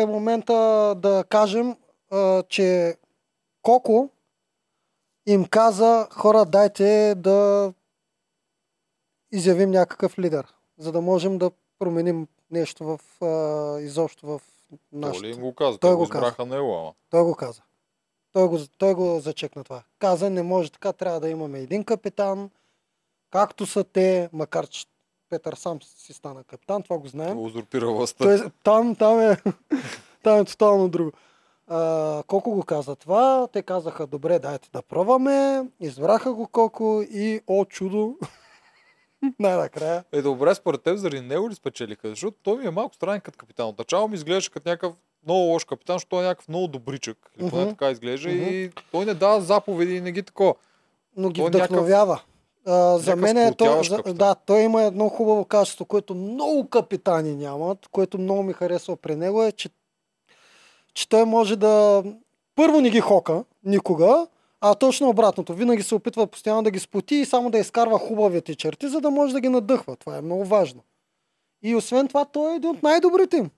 е момента да кажем, а, че Коко им каза, хора, дайте да изявим някакъв лидер, за да можем да променим нещо в, а, изобщо в нашата. Той ли го каза? Той, той го избраха на Елама. Той го каза. Той го, той го зачекна това. Каза, не може така, трябва да имаме един капитан, както са те, макар че Петър сам си стана капитан, това го знаем. Узурпира властта. Там, там, е, там е тотално друго. А, Коко го каза това, те казаха, добре, дайте да пробваме, избраха го Коко и о чудо, най-накрая. Е, добре, според теб заради него ли спечелиха? Защото той ми е малко странен като капитан. От начало ми изглеждаше като някакъв много лош капитан, защото той е някакъв много добричък. Или поне uh-huh. така изглежда uh-huh. и той не дава заповеди и не ги тако. Но ги той вдъхновява. Някакъв... Uh, за мен е то, за, да, той има едно хубаво качество, което много капитани нямат, което много ми харесва при него е, че, че той може да първо не ги хока никога, а точно обратното. Винаги се опитва постоянно да ги споти и само да изкарва хубавите черти, за да може да ги надъхва. Това е много важно. И освен това, той е един от най-добрите им.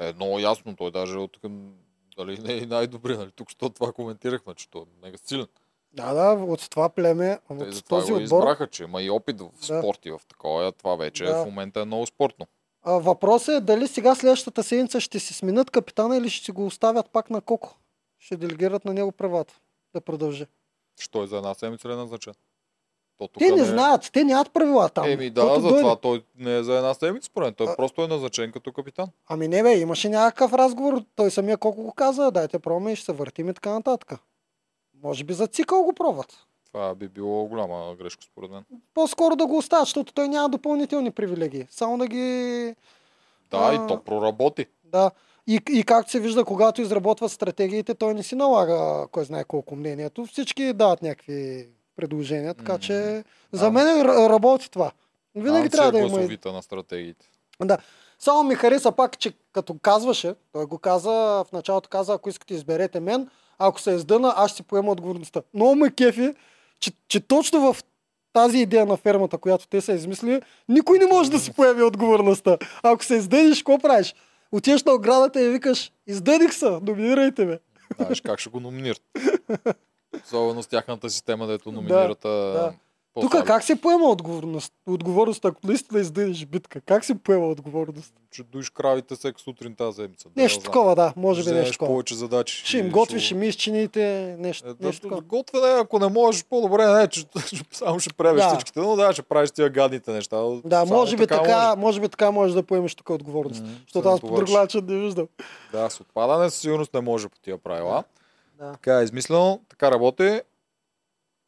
Е, много ясно. Той даже от към, дали не е най-добри. Нали? Тук що това коментирахме, че той е мега силен. Да, да, от това племе, от Те, за този това отбор... избраха, че има и опит в спорт и да. В такова, това вече да. В момента е много спортно. А, въпросът е дали сега следващата седмица ще си сменят капитана или ще си го оставят пак на Коко. Ще делегират на него правата да продължи. Що е за една седмица ли е назначен? То, те не, не знаят, те нямат правила там. Еми да, затова той не е за една седмица според, той а... просто е назначен като капитан. Ами не бе, имаше някакъв разговор, той самия Коко го каза, дайте проме и ще се въртим и така нататък. Може би за цикъл го пробват. Това би било голяма грешка според мен. По-скоро да го оставят, защото той няма допълнителни привилегии. Само да ги... Да, а... и то проработи. Да. И, и както се вижда, когато изработват стратегиите, той не си налага кой знае колко мнението. Всички дават някакви предложения, така че mm-hmm. за мен работи това. Винаги трябва да има... гласовита на стратегиите. Да. Само ми хареса пак, че като казваше, той го каза, в началото каза, ако искате изберете мен, ако се издъна, аз ще поема отговорността. Много ме кефи, че, че точно в тази идея на фермата, която те са измислили, никой не може да си поеме отговорността. Ако се издъниш, какво правиш? Отиеш на оградата и викаш, издъних се, номинирайте ме. Знаеш как ще го номинират. Особено с тяхната система, дето номинирата... Да, да. Тук как се поема отговорност? Отговорност, ако наистина издъниш битка, как се поема отговорност? Че дуиш кравите всеки сутрин тази седмица. Нещо да, такова, да, може би нещо такова. Повече задачи. Ще им готвиш, ще ми изчините, нещо, е, нещо такова. Готвене, ако не можеш, по-добре, не, че, само ще правиш да. Всичките, но да, ще правиш тия гадните неща. Да, може би, така, може. може би така можеш да поемеш тук отговорност, mm-hmm, защото аз по друг начин не виждам. Да, с отпадане със сигурност не може по тия правила. Да. Така е измислено, така работи.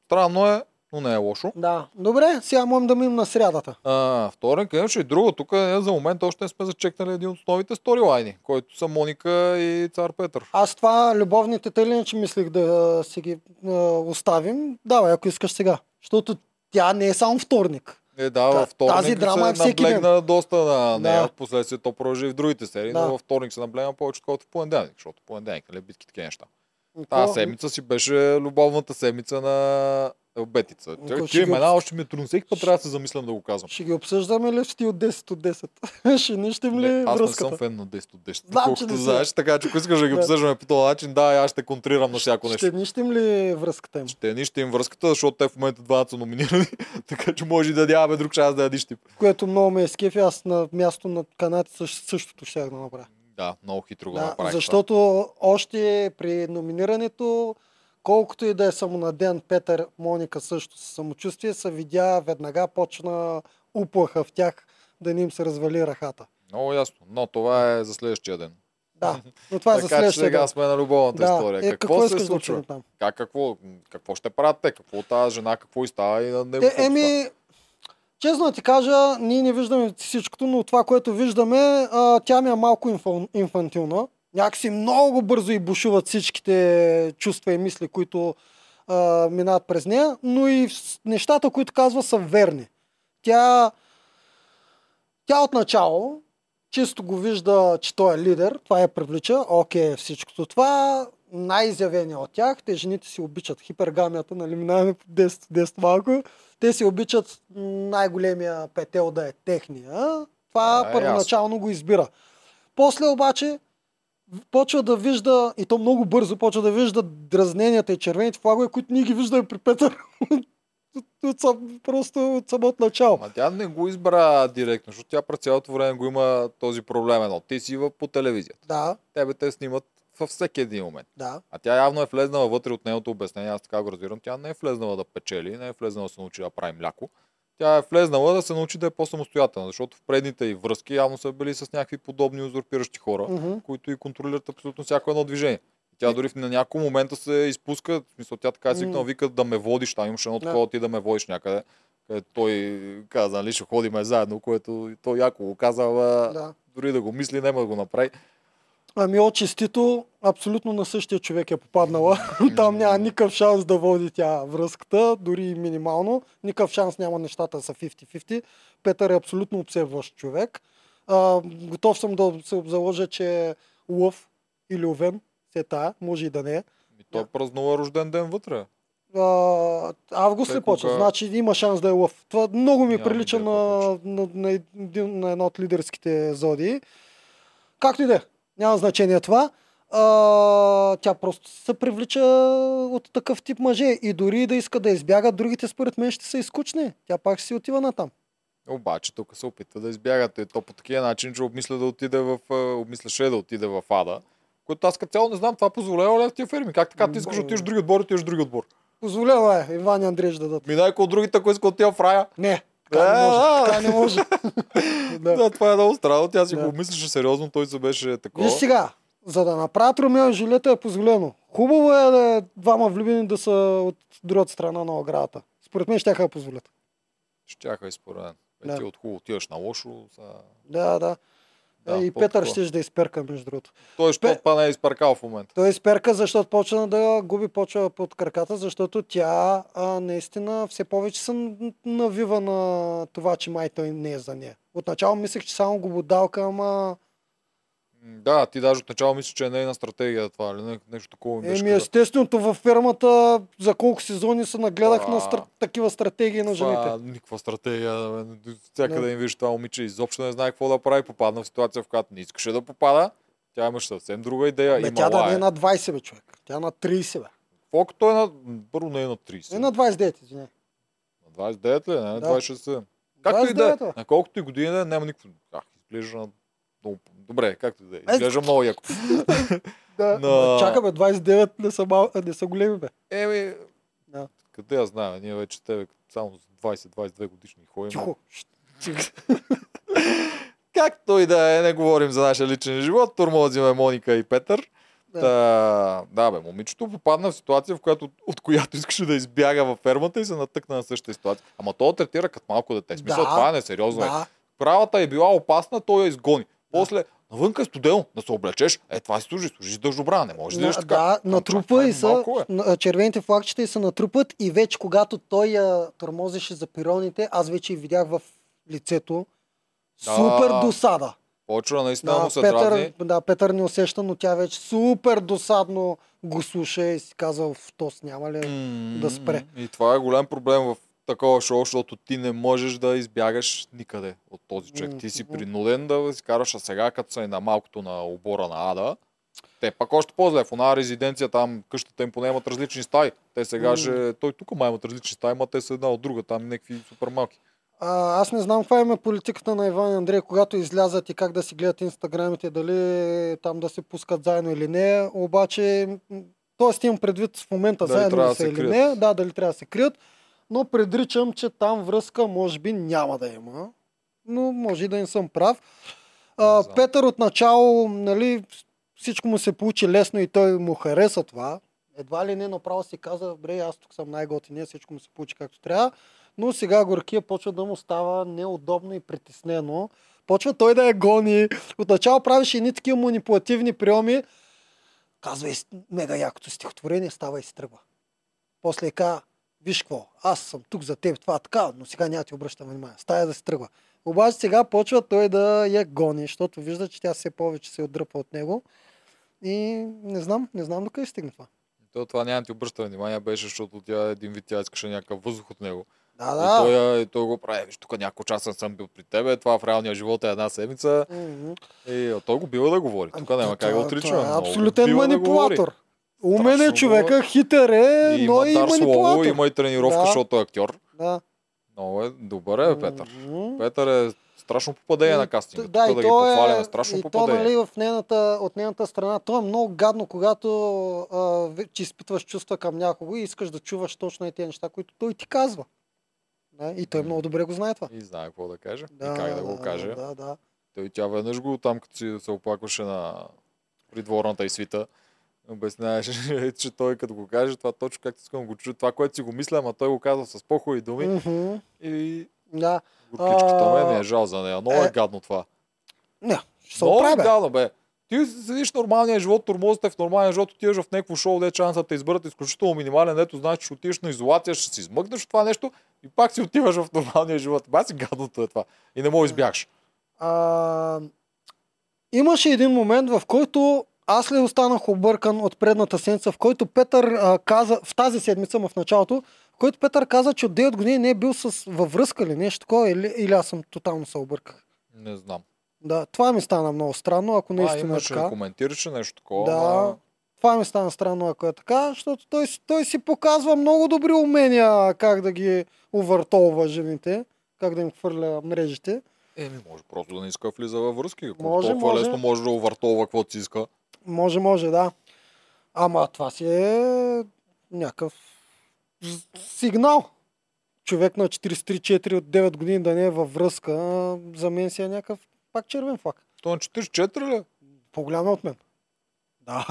Странно е. Но не е лошо. Да. Добре, сега можем да минем на срядата. А, вторник, иначе и друго. Тук за момент още не сме зачекнали един от основните сторилайни, който са Моника и Цар Петър. Аз това любовните тъй, че мислих да си ги а, оставим. Давай, ако искаш сега. Защото тя не е само вторник. Е, да, във вторник тази драма е се наблегна доста на нея. Да. Впоследствие то продължи в другите серии, да. Но във вторник се наблегна повече, отколкото в понеделник, защото понеделник, нали, битки такива неща. Та седмица си беше любовната седмица на Елбетица. Ти имена об... още ми е трудно. Всеки път ще... трябва да се замислям да го казвам. Ще ги обсъждаме ли в стил десет от десет? Ще нищем ли връзката? Аз не съм фен на десет от десет. Доколкото знаеш, така че ако искаш да ги обсъждаме по този начин, да, аз ще контрирам на всяко нещо. Ще нищем ли връзката им? Ще нищем връзката, защото те в момента двамата са номинирани, така че може и да нямаме друг шанс да ядиш тип. Което много ме е скефи, аз на място на каната същото щях да направя. Да, много хитро го да, направих. Защото това. Още при номинирането, колкото и да е самонаден Петър, Моника също със самочувствие, се видя веднага почна уплаха в тях, да не им се развали рахата. Много ясно, но това е за следващия ден. Да, но това е за следващия ден. Така сега сме на любовната да. История. Е, какво, какво се случва? Да как, какво, какво ще правят те? Какво тази жена, какво и става и на него? Еми... Честно да ти кажа, ние не виждаме всичкото, но това, което виждаме, тя ми е малко инфа, инфантилна. Някакси много бързо и бушуват всичките чувства и мисли, които а, минават през нея, но и нещата, които казва, са верни. Тя, тя отначало чисто го вижда, че той е лидер, това я привлича, окей, всичкото това, най-изявения от тях. Те жените си обичат хипергамията, нали, минаваме по десет малко. Те си обичат най-големия петел да е техния. Това а, първоначално е, го избира. После обаче почва да вижда, и то много бързо, почва да вижда дразненията и червените флагове, които ние ги виждаме при Петър. Просто от самото начало. А тя не го избра директно, защото тя през цялото време го има този проблем. Едно. Ти си по телевизията. Да. Тебе те снимат във всеки един момент. Да. А тя явно е влезнала вътре от нейното обяснение. Аз така го разбирам. Тя не е влезнала да печели, не е влезнала да се научи да прави мляко. Тя е влезнала да се научи да е по-самостоятелна, защото в предните й връзки явно са били с някакви подобни узурпиращи хора, mm-hmm. които и контролират абсолютно всяко едно движение. Тя дори на няколко момента се изпуска, в смисъл тя така е свикнала, вика да ме водиш, там имаше едно такова, ти да ме водиш някъде. Той каза, нали, ще ходиме заедно, което той яко го казава, да. Дори да го мисли, няма да го направи. Ами от честито, абсолютно на същия човек е попаднала. Там няма никакъв шанс да води тя връзката, дори минимално. Никакъв шанс няма, нещата са петдесет на петдесет. Петър е абсолютно обсебващ човек. А, готов съм да се заложа, че лъв или овен, сета, може и да не е. Той yeah. празнува рожден ден вътре. А, август ли кога... почва? Значи има шанс да е лъв. Това много ми yeah, прилича на, на, на, на едно от лидерските зодии. Както и да е. Няма значение това. А, тя просто се привлича от такъв тип мъже. И дори да иска да избяга, другите според мен ще са изкучни. Тя пак ще си отива натам. Обаче тук се опитва да избягате. И то по такива начин, че обмисля да отиде в, обмисляше да отиде в Ада. Което аз като цяло не знам, това позволява ли в тия фирми? Как така ти искаш да отидеш в други отбор, отидеш в други отбор? Позволява е, Иван и Андреш да дадат. Минай от другите, ако иска отива в рая. Не. Така не може. Да, това е много странно. Тя си го мислеше сериозно, той се беше такова. Виж сега, за да направят Ромео и Жилета е позволено. Хубаво е да двама влюбени да са от другата страна на оградата. Според мен щяха да позволят. Щяха и според мен. Ти от хубаво отиваш на лошо. Да, да. Да, и Петър щеше да изперка, между другото. Той ще па не е изперкал в момента. Той изперка, защото почна да губи почва под краката, защото тя а, наистина все повече се навива на това, че май той не е за нея. Отначало мислех, че само го бодалка, ама... Да, ти даже отначало мислиш, че е нейна стратегия това, или нещо такова. Еми беше, естественото във фермата, за колко сезони се нагледах а... на стра... такива стратегии на жените. А, никаква стратегия. Всякъде им виждаш това момиче, изобщо не знае какво да прави. Попадна в ситуация, в която не искаше да попада. Тя имаше съвсем друга идея. Бе, тя да не е на двайсет, бе, човек. Тя е на трийсет, бе. Колкото е на... Първо не е на трийсет. Е на двайсет и девет, извиня. На двайсет и девет ли? Не, на да. двайсет и шест. Както и да е. На колкото и години да няма никакво. Ах, изглежда на... Добре, както да е. Изглежда много яко. Да, но... Чака, бе, двайсет и девет не са, мал... не са големи, бе. Еми, да. Къде я знам, ние вече тебе само двайсет двайсет и две годишни ходим. Тихо. Както и да е, не говорим за нашия личен живот. Турмозиме Моника и Петър. Да. Та... да, бе, момичето попадна в ситуация, в която, от която искаше да избяга във фермата и се натъкна на същата ситуация. Ама то третира като малко дете. В смисъл, да, това е несериозно. Да. Правата е била опасна, той я изгони. После, навънка е студено, да се облечеш, е това си служи, служиш дължобра, не можеш да идеш така. Да, натрупа и са, е. червените флагчета и се натрупат и вече когато той я тормозеше за пироните, аз вече и видях в лицето супер да, досада. Почва наистина да, му се Петър, дразни. Да, Петър не усеща, но тя вече супер досадно го слуша и си казва в тос, няма ли mm-hmm. да спре. И това е голям проблем в такова шоу, защото ти не можеш да избягаш никъде от този човек. Ти си принуден да си караш, а сега, като са и на малкото на обора на Ада, те пак още по-зле. В она резиденция, там къщата им поне имат различни стаи. Те сега же, той тук май имат различни стаи, ма те са една от друга, там някакви супер малки. А, аз не знам каква има политиката на Иван и Андрей, когато излязат и как да си гледат инстаграмите, дали там да се пускат заедно или не. Обаче, т.е. имам предвид в момента дали заедно да се или не, да, дали трябва да се крият. Но предричам, че там връзка може би няма да има. Но може и да не съм прав. А, Петър отначало, нали, всичко му се получи лесно и той му хареса това. Едва ли не направо си каза, бре, аз тук съм най-готиния, всичко му се получи както трябва. Но сега горкия почва да му става неудобно и притеснено. Почва той да я гони. Отначало правиш едни такива манипулативни приеми. Казва и мега якото стихотворение, става и стръгва. После ка. Виж какво, аз съм тук за теб, това така, но сега няма ти обръщам внимание. Стая да се тръгва. Обаче сега почва той да я гони, защото вижда, че тя все повече се отдръпва от него. И не знам, не знам докъде стигна това. То, това няма ти обръща внимание, беше, защото тя един вид тя искаше някакъв въздух от него. Да, да. И той, и той го прави, виж, тук няколко часа съм бил при тебе, това в реалния живот е една седмица. Mm-hmm. И той го бива да говори. Тук няма как да отричаме. Е абсолютен манипулатор. Да, умен е човека, хитър е, и но и манипулатор. Слово, има и тренировка, да. Защото е актьор. Да. Много е добър е Петър. Mm-hmm. Петър е страшно попадение на кастинга. Да, тук да ги похваляме, е, страшно и попадение. И то, нали, в нейната, от нейната страна, то е много гадно, когато а, че изпитваш чувства към някого и искаш да чуваш точно и тези неща, които той ти казва. Да, и той много добре го знае това. И знае какво да каже, да, и как да, да го каже. Да, да. Той тя веднъж го там, като си се оплакваше на придворната и свита, обясняваше, че той като го каже, това точно както искам го чу, това, което си го мисля, ама той го казва с по-хубави думи. Mm-hmm. И да. Горкичката ме не е жал за нея. Много е, е гадно това. Не, ще се оправя. Много е гадно, бе. Ти седиш в нормалния живот, тормозът е в нормалния живот, отиваш в някакво шоу, де шансът те изберат изключително минимален, ето знаеш, че отиваш на изолация, ще си измъкнеш от това нещо и пак си отиваш в нормалния живот. Баси гадното е това. И не мога избягаш. А, имаше един момент, в който аз ли останах объркан от предната седмица, в който Петър а, каза, в тази седмица, в началото, в който Петър каза, че от девет години не е бил с, във връзка ли нещо такова, или, или аз съм тотално се обърках. Не знам. Да, това ми стана много странно, ако наистина е така. Да, коментираше нещо такова. Да, това ми стана странно, ако е така, защото той, той си показва много добри умения как да ги увъртолва жените, как да им хвърля мрежите. Еми, може просто да не иска влиза във връзки, ако може, толкова може. Лесно може да увъртолва какво си иска. Може, може, да. Ама това си е някакъв сигнал. Човек на четирийсет и три четири от девет години да не е във връзка, за мен си е някакъв пак червен флаг. То на четирийсет и четири ли? По-голяма от мен. Да.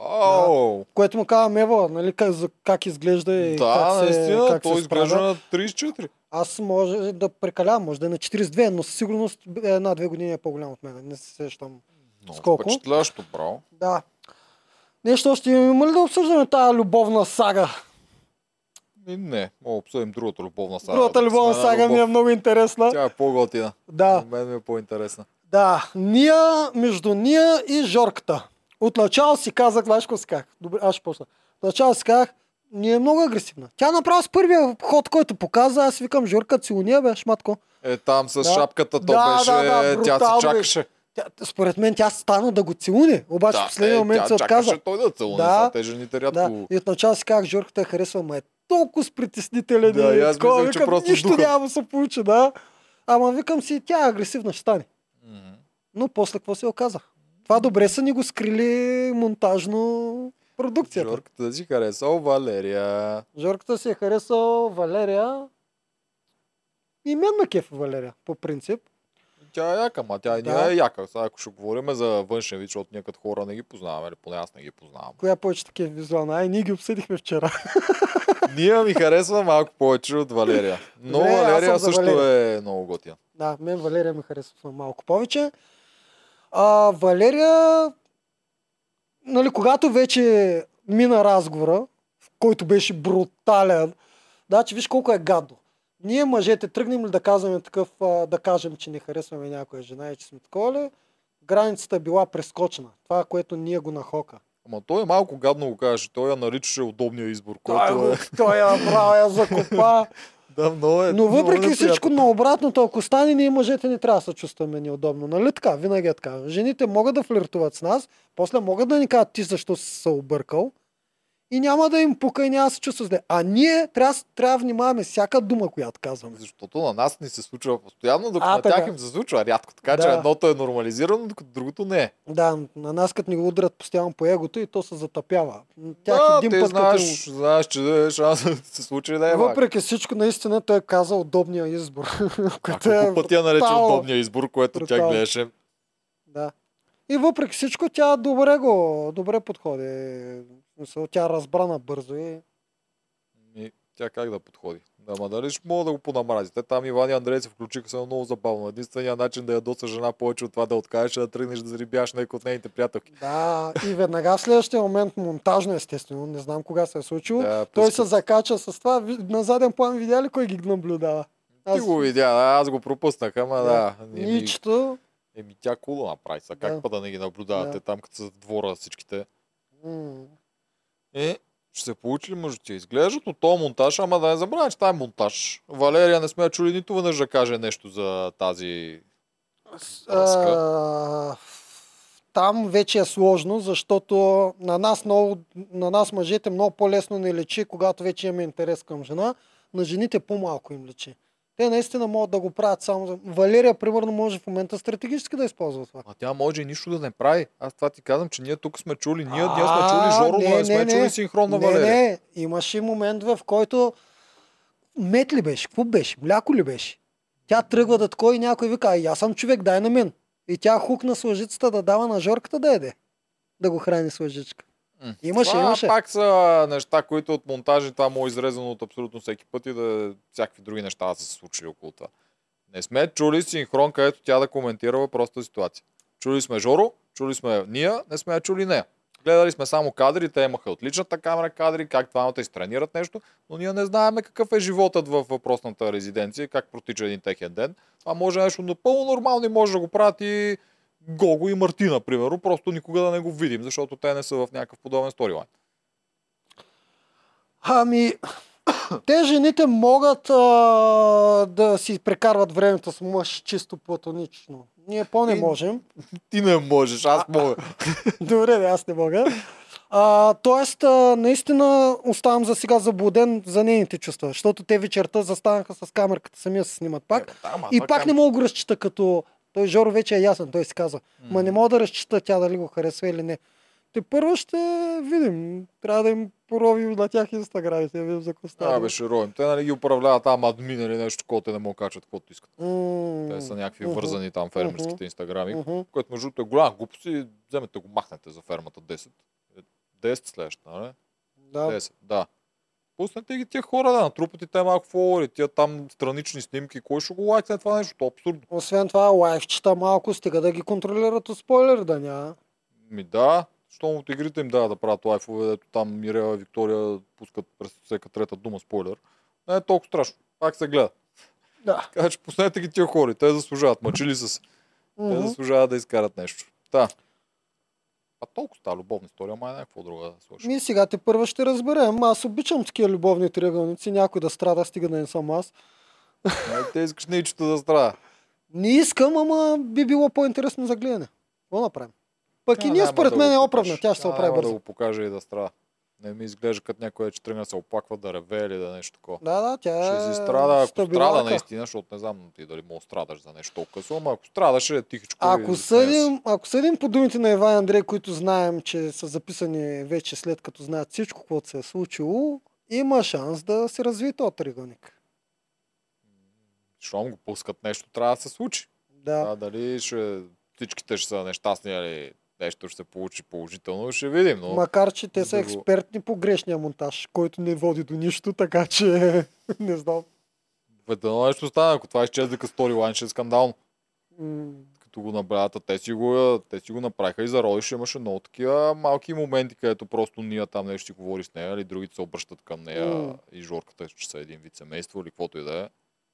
Вау! Да. Което му казва Мева, нали, как, как изглежда и да, как се справя. Да, наистина, той изглежда на трийсет и четири. Аз може да прекалявам, може да е на четирийсет и две, но със сигурност една-две години е по-голям от мен. Не се сещам но, сколко. Впечатляващо, браво. Да. Нещо още има ли да обсъждаме тая любовна сага? И не, мога обсъдим другата любовна сага. Другата любовна сага любов... ми е много интересна. Тя е по-готина. Да. На мен ми е по-интересна. Да, Ния, между Ния и Жорката. Отначало си казах, Вашко си казах. Добре, аз ще почна. Отначало си казах, Ния е много агресивна. Тя направи с първия ход, който показа, аз викам Жорка, целуния бе, шматко. Е, там с да. Шапката то да, беше, да, да, брутал, тя се чакаше. Тя, според мен тя стана да го целуне, обаче да, в последния момент се отказа. Тя чакаше той да целуне, да, те жените рядко. Да. И отначало си казах, Жорката я харесва, ма е толкова с притеснителен. Да, и аз мисля, че просто нищо духа. Няма да се получи, да. Ама викам си, тя е агресивна, ще стане. Mm-hmm. Но после какво се оказа? Това добре са ни го скрили монтажно продукцията. Жорката си харесал Валерия. Жорката си е харесал Валерия. И мен ме кефа Валерия, по принцип. Тя е яка, ама тя и да. Ние е яка. Сега, ако ще говорим за външен вид, защото ние като хора не ги познаваме, или поне аз не ги познавам. Коя повече така е визуална? Ай, ние ги обсъдихме вчера. Ние ми харесва малко повече от Валерия. Но не, Валерия също Валерия. Е много готина. Да, мен Валерия ми харесва малко повече. А, Валерия, нали, когато вече мина разговора, в който беше брутален, да, че виж колко е гадно. Ние мъжете тръгнем ли да казваме такъв, да кажем, че не харесваме някоя жена и че сме такова ли, границата била прескочена. Това, което ние го нахока. Ама той е малко гадно го каже, той я наричаше удобния избор, който е... Той я направя, я закопа. Да, много е, но въпреки много всичко наобратното, ако стане, ние мъжете не трябва да се чувстваме неудобно. Нали така? Винаги е така. Жените могат да флиртуват с нас, после могат да ни кажат ти защо си се объркал. И няма да им пука и няма да се чувства зле. А ние трябва, трябва да внимаваме всяка дума, която казваме. Защото на нас ни се случва постоянно, докато а, на тях им се случва рядко. Така да. Че едното е нормализирано, докато другото не е. Да, на нас като ни го удрят постоянно по егото и то се затъпява. Тях да, един път, знаеш, като... знаеш, че шанса да се случи да е. Въпреки всичко, наистина той е казал удобния избор. Ако е път я нарече удобния избор, което тя гледаше. Да. И въпреки всичко, тя добре го, добре подходи. Тя разбрана бързо и... и... Тя как да подходи? Ама дали ще мога да го понамразите? Там Иван и Андрей се включиха се много забавно. Единственият начин да ядоса жена повече от това да откажеш, да тръгнеш да зарибяваш някой от нейните приятелки. Да, и веднага в следващия момент монтажно, естествено, не знам кога се е случило, да, той се закача с това. На заден план видя ли кой ги наблюдава? Аз... Ти го видя, аз го пропуснах, ама да. да. Ничто... Еми тя кула направи са. Как да. па да не ги наблюдавате да. там, като са в двора всичките? Mm. Е, ще се получи ли мъжотия? Изглеждат от този монтаж, ама да не забравя, че тая монтаж. Валерия не сме чули нито веднъж да каже нещо за тази връзка. Там вече е сложно, защото на нас, много, на нас мъжете много по-лесно не лечи, когато вече имаме интерес към жена. На жените по-малко им лечи. Те наистина могат да го правят само. Валерия, примерно, може в момента стратегически да използва това. А тя може и нищо да не прави. Аз това ти казвам, че ние тук сме чули. Ние а, ние сме чули Жоро, не, не сме не, чули синхрон на Валерия. Не, не, имаше момент, в който мед ли беше? Какво беше? Мляко ли беше? Тя тръгва да такова и някой вика, ай, аз съм човек, дай на мен. И тя хукна с лъжицата да дава на Жорката да еде. Да го храни с лъжичка. М. Имаше, това имаше. Пак са неща, които от монтажи там е изрезано от абсолютно всеки път и да всякакви други неща да са се случили около това. Не сме чули синхрон, където тя да коментира въпросната ситуация. Чули сме Жоро, чули сме ние, не сме чули нея. Гледали сме само кадри, те имаха отличната камера кадри, как двамата изтренират нещо, но ние не знаем какъв е животът във въпросната резиденция, как протича един техен ден. Това може нещо напълно нормално и може да го прати Гого и Мартина, примерно, просто никога да не го видим, защото те не са в някакъв подобен сторилайн. Ами, те жените могат а, да си прекарват времето с мъж чисто платонично. Ние по-не можем. Ти не можеш, аз мога. Добре, не, аз не мога. А, тоест, а, наистина оставам за сега заблуден за нейните чувства, защото те вечерта застанаха с камерката, самия се снимат пак. Е, да, ма, и пак камер... не мога да разчита като... Той Жоро вече е ясен, той си каза. М-м. Ма не мога да разчита тя дали го харесва или не. Те първо ще видим. Трябва да им поровим на тях инстаграмите, да видим за коста. А, бе, ще ровим. Те нали ги управляват там админ или нещо, което те не могат качат, каквото искат. Mm-hmm. Те са някакви mm-hmm. вързани там фермерските инстаграми, mm-hmm. което между другото е голям глупост и вземете го, махнете за фермата десет. десет следващата, нали? Да. десет, да. Пуснете ги тия хора, да натрупате те малко фолуари, тия там странични снимки, кой ще го лайкне това нещо? То е абсурдно. Освен това лайфчета малко, стига да ги контролират от спойлер, да няма. Ми да. Щом от игрите им да да правят лайфове, дето там Мирела и Виктория пускат през всяка трета дума спойлер. Не е толкова страшно. Пак се гледа. Да. Така че пуснете ги тия хора. Те заслужават. Мъчили са се. Mm-hmm. Те заслужават да изкарат нещо. Та. А толкова става любовна история, ама е някаква друга да слушам. Ми сега те първо ще разберем. Аз обичам такива любовни триъгълници. Някой да страда, стига да не съм аз. Те искаш ничето да страда. Не искам, ама би било по-интересно за гледане. Какво направим? Пък а, и ние според да мен е оправна, тя ще се оправи бързо. Да го покажа и да страда. Не ми изглежда като някой, че тръгна се оплаква да реве или да нещо такова. Да, да, тя ще си страда, ако страда наистина, защото не знам ти дали мога страдаш за нещо толкова късно, ама ако страдаш е тихичко. Ако съдим, ако съдим по думите на Иван Андрей, които знаем, че са записани вече след като знаят всичко, което се е случило, има шанс да се развие този триъгълник. Щом го пускат нещо, трябва да се случи. Да. А дали ще, всичките ще са нещастни, или нещо ще се получи положително, ще видим. Но... макар, че те са експертни по грешния монтаж, който не води до нищо, така че не знам. Веднъж нещо стане, ако това изчезва като сторилайн, ще е скандално. Mm. Като го набравят, те си го, те си го направиха и за Роди ще имаше много такива малки моменти, където просто ние там нещо си говори с нея, или другите се обръщат към нея mm. и Жорката, че са един вид семейство или каквото и да е.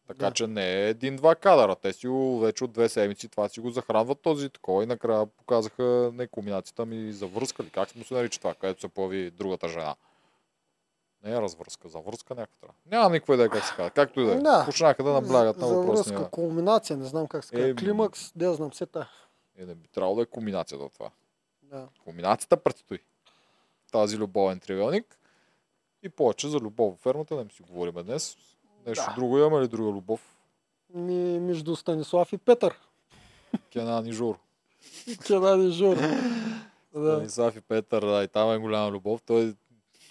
Така да. Че не е един-два кадъра. Те си го вече от две седмици това си го захранват този такова и накрая показаха не комбинацията ми за връзка ли. Как му се нарича това, където се появи другата жена? Не е развръзка, завръзка някаква. Нямам никаква идея как се казва. Както и да е. Почнаха да наблягат на въпросния. Завръзка, кулминация, не знам как се казва. Е, климакс, да знам се та. Е, не би трябвало да е кулминацията от това. Да. Кулминацията предстои. Тази любовен триъгълник и повече за любов в фермата не ми си говорим днес. Нещо да. Друго има ли друга любов? Ми, между Станислав и Петър. Кенан и Жоро. Кенан и Жоро. Да. Станислав и Петър, да, и там е голяма любов. Той,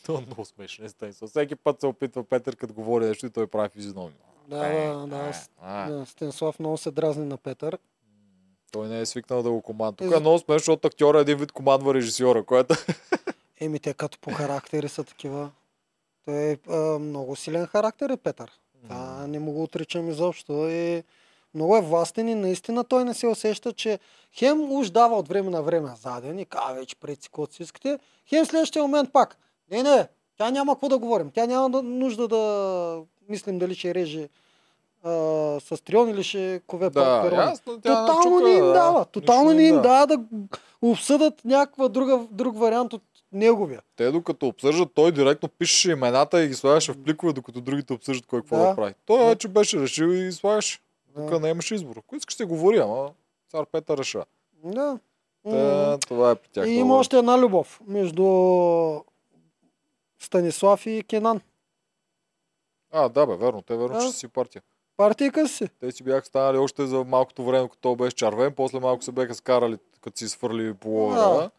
той е много смешен Станислав. Всеки път се опитва Петър, като говори нещо и той прави физиономия. Да, да, да. А. Станислав много се дразни на Петър. Той не е свикнал да го командва. Тук е много смешно, защото актьора е един вид командва режисьора, което... Еми те като по характери са такива. Той е а, много силен характер е Петър. Mm-hmm. А, не му го отричам изобщо. И много е властен и наистина той не се усеща, че хем уж дава от време на време заден и казва вече преци, когато си искате. Хем следващия момент пак. Не, не, тя няма какво да говорим. Тя няма нужда да мислим дали ще реже а, с трион или ще кове да, пепперони. Тотално не им дава. Тотално не им дава да обсъдат някаква друга, друг вариант от неговия. Те докато обсъждат, той директно пишеше имената и ги слагаше в пликове, докато другите обсъждат кой какво да, да прави. Той вече беше решил и слагаше. Тук да, не имаше избор. Кой иска ще говори, ама цар Петър реша. Да. Та, това е при тях. И има още да една любов между Станислав и Кенан. А, да бе, верно. Те верно, да, че си партия. Партийка си. Те си бяха станали още за малкото време, като беше червен, после малко се бяха скарали, като си свърли по да.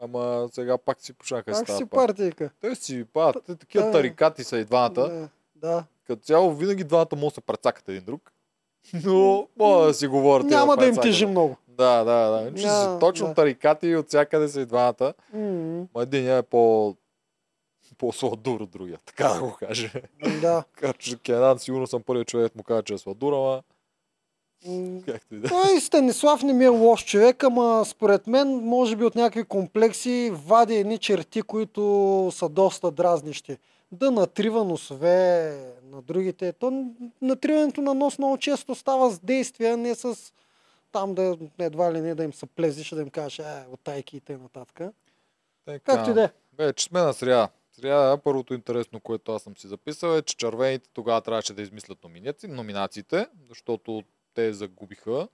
Ама сега пак си почнаха с тази партия. Пак си партийка. Те си падат, те такива да, тарикати са и двамата. Да, да. Като цяло винаги двамата може да се прецакат един друг. Но може да си говорите. Няма да, да им тежи много. Да, да, да. Че yeah, са точно yeah, тарикати от всякъде са и двамата. Mm-hmm. Ма единия е по... по-сладур от другия, така да го каже. Да. Като Кенан, сигурно съм първият човек, му казва, че е сладур, ама... Mm. Както и да. Той Станислав не ми е лош човек, ама според мен, може би от някакви комплекси, вади едни черти, които са доста дразнищи. Да натрива носове на другите. То натриването на нос много често става с действия, не с... там да едва ли не да им се плезиш, да им кажеш, е, от тайки и т.н. нататък. Както и да е. Вече сме на сряда. Сряда, първото интересно, което аз съм си записал е, че червените тогава трябваше да измислят номинаци... номинациите, защото те загубиха.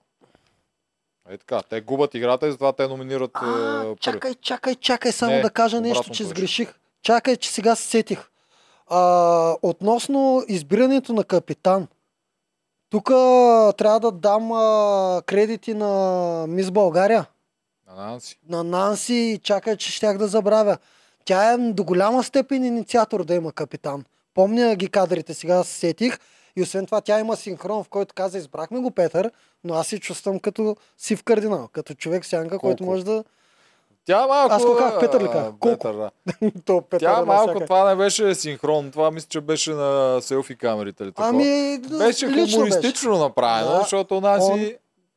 Е така, те губят играта и затова те номинират... А, е, чакай, чакай, чакай, само не, да кажа нещо, че сгреших. Чакай, че сега се сетих. А, относно избирането на капитан, тук трябва да дам а, кредити на Мис България. На Нанси. На Нанси, чакай, че щях да забравя. Тя е до голяма степен инициатор да има капитан. Помня ги кадрите, сега се сетих. И освен това тя има синхрон, в който каза, избрахме го Петър, но аз се чувствам като сив кардинал, като човек сянка, колко? Който може да... Тя малко... Аз колках Петър ли казах? Петър, да. То, Петър, тя малко, всяка... това не беше синхрон, това мисля, че беше на селфи камерите ли такова. Ами, беше хумористично беше направено, да, защото Нанси... Он...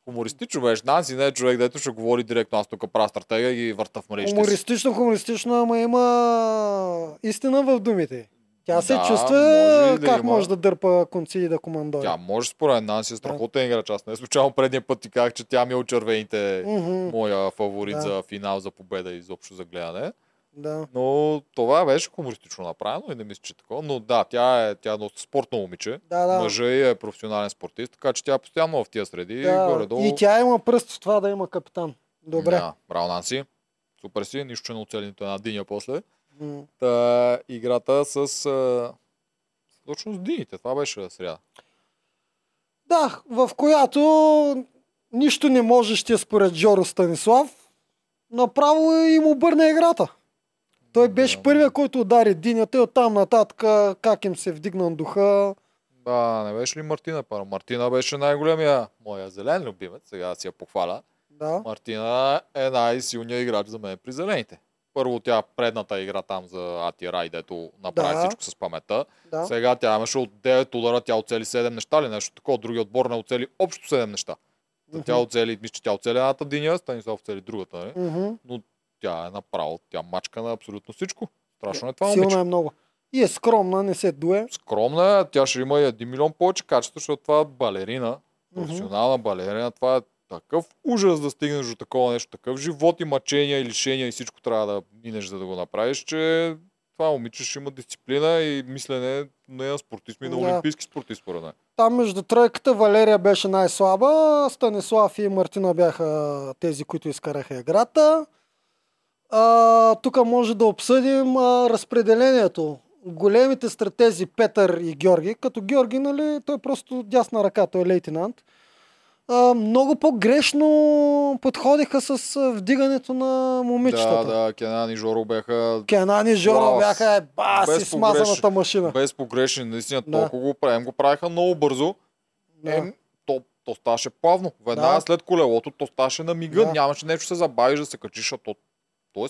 Хумористично беше, Нанси не е човек, дето ще говори директно, аз тук правя стратегия и ги върта в мрежите. Хумористично, хумористично, ама има истина в думите. Тя се да, чувства може да как има... може да дърпа конци и да командори. Тя може според Нанси е страхотен да, играч. Аз не случайно предния път ти казах, че тя ми е от червените mm-hmm, моя фаворит да, за финал, за победа и изобщо за гледане. Да. Но това беше хумористично направено и не мисля, че такова. Но да, тя е, тя е спортно момиче. Да, да. Мъжа и е професионален спортист, така че тя е постоянно в тия среди. Да. И, горе-долу... и тя има пръст в това да има капитан. Добре. Да, браво Нанси. Супер си, нищо не оцели нито една диня после. Mm. Та, играта с а, точно с дините. Това беше сряда. Да, в която нищо не можеше според Жоро Станислав. Направо им обърна играта. Той беше yeah, първият, който удари динята и оттам нататък как им се вдигна духа. Да, не беше ли Мартина? Пара? Мартина беше най-големия моя зелен любимец. Сега си я похваля. Да. Мартина е най-силният играч за мен при зелените. Първо тя предната игра там за Ати Рай, дето направи да, всичко с паметта. Да. Сега тя имаше от девет удара, тя оцели седем неща или нещо такова. Другия отбор не оцели общо седем неща. Mm-hmm. Тя оцели, мисля, че тя оцели едната диня, Станислав оцели другата. Не? Mm-hmm. Но тя е направо, тя мачка на абсолютно всичко. Страшно е това момиче. Силна е много. И е скромна, не се дуе. Скромна е, тя ще има и един милион повече качества, защото това е балерина, професионална mm-hmm, балерина, това е такъв ужас да стигнеш до такова нещо, такъв живот и мъчения и лишения и всичко трябва да минеш, за да го направиш, че това момиче ще има дисциплина и мислене не на спортист, ми на да, олимпийски спортист според мен. Там между тройката Валерия беше най-слаба, Станислав и Мартина бяха тези, които изкараха играта. Тук може да обсъдим а, разпределението. Големите стратези Петър и Георги, като Георги, нали, той е просто дясна ръка, той е лейтенант. Uh, много по-грешно подходиха с uh, вдигането на момичетата. Да, да, Кенан и Жоро бяха... Кенан и Жоро Бас, бяха е баси смазаната машина. Без погрешни, наистина да, толкова го правим. Го правиха много бързо. Да. Е, то, то ставаше плавно. Веднага да, след колелото то ставаше на мига. Да. Нямаше нещо се забавиш да се качиш. А то, то е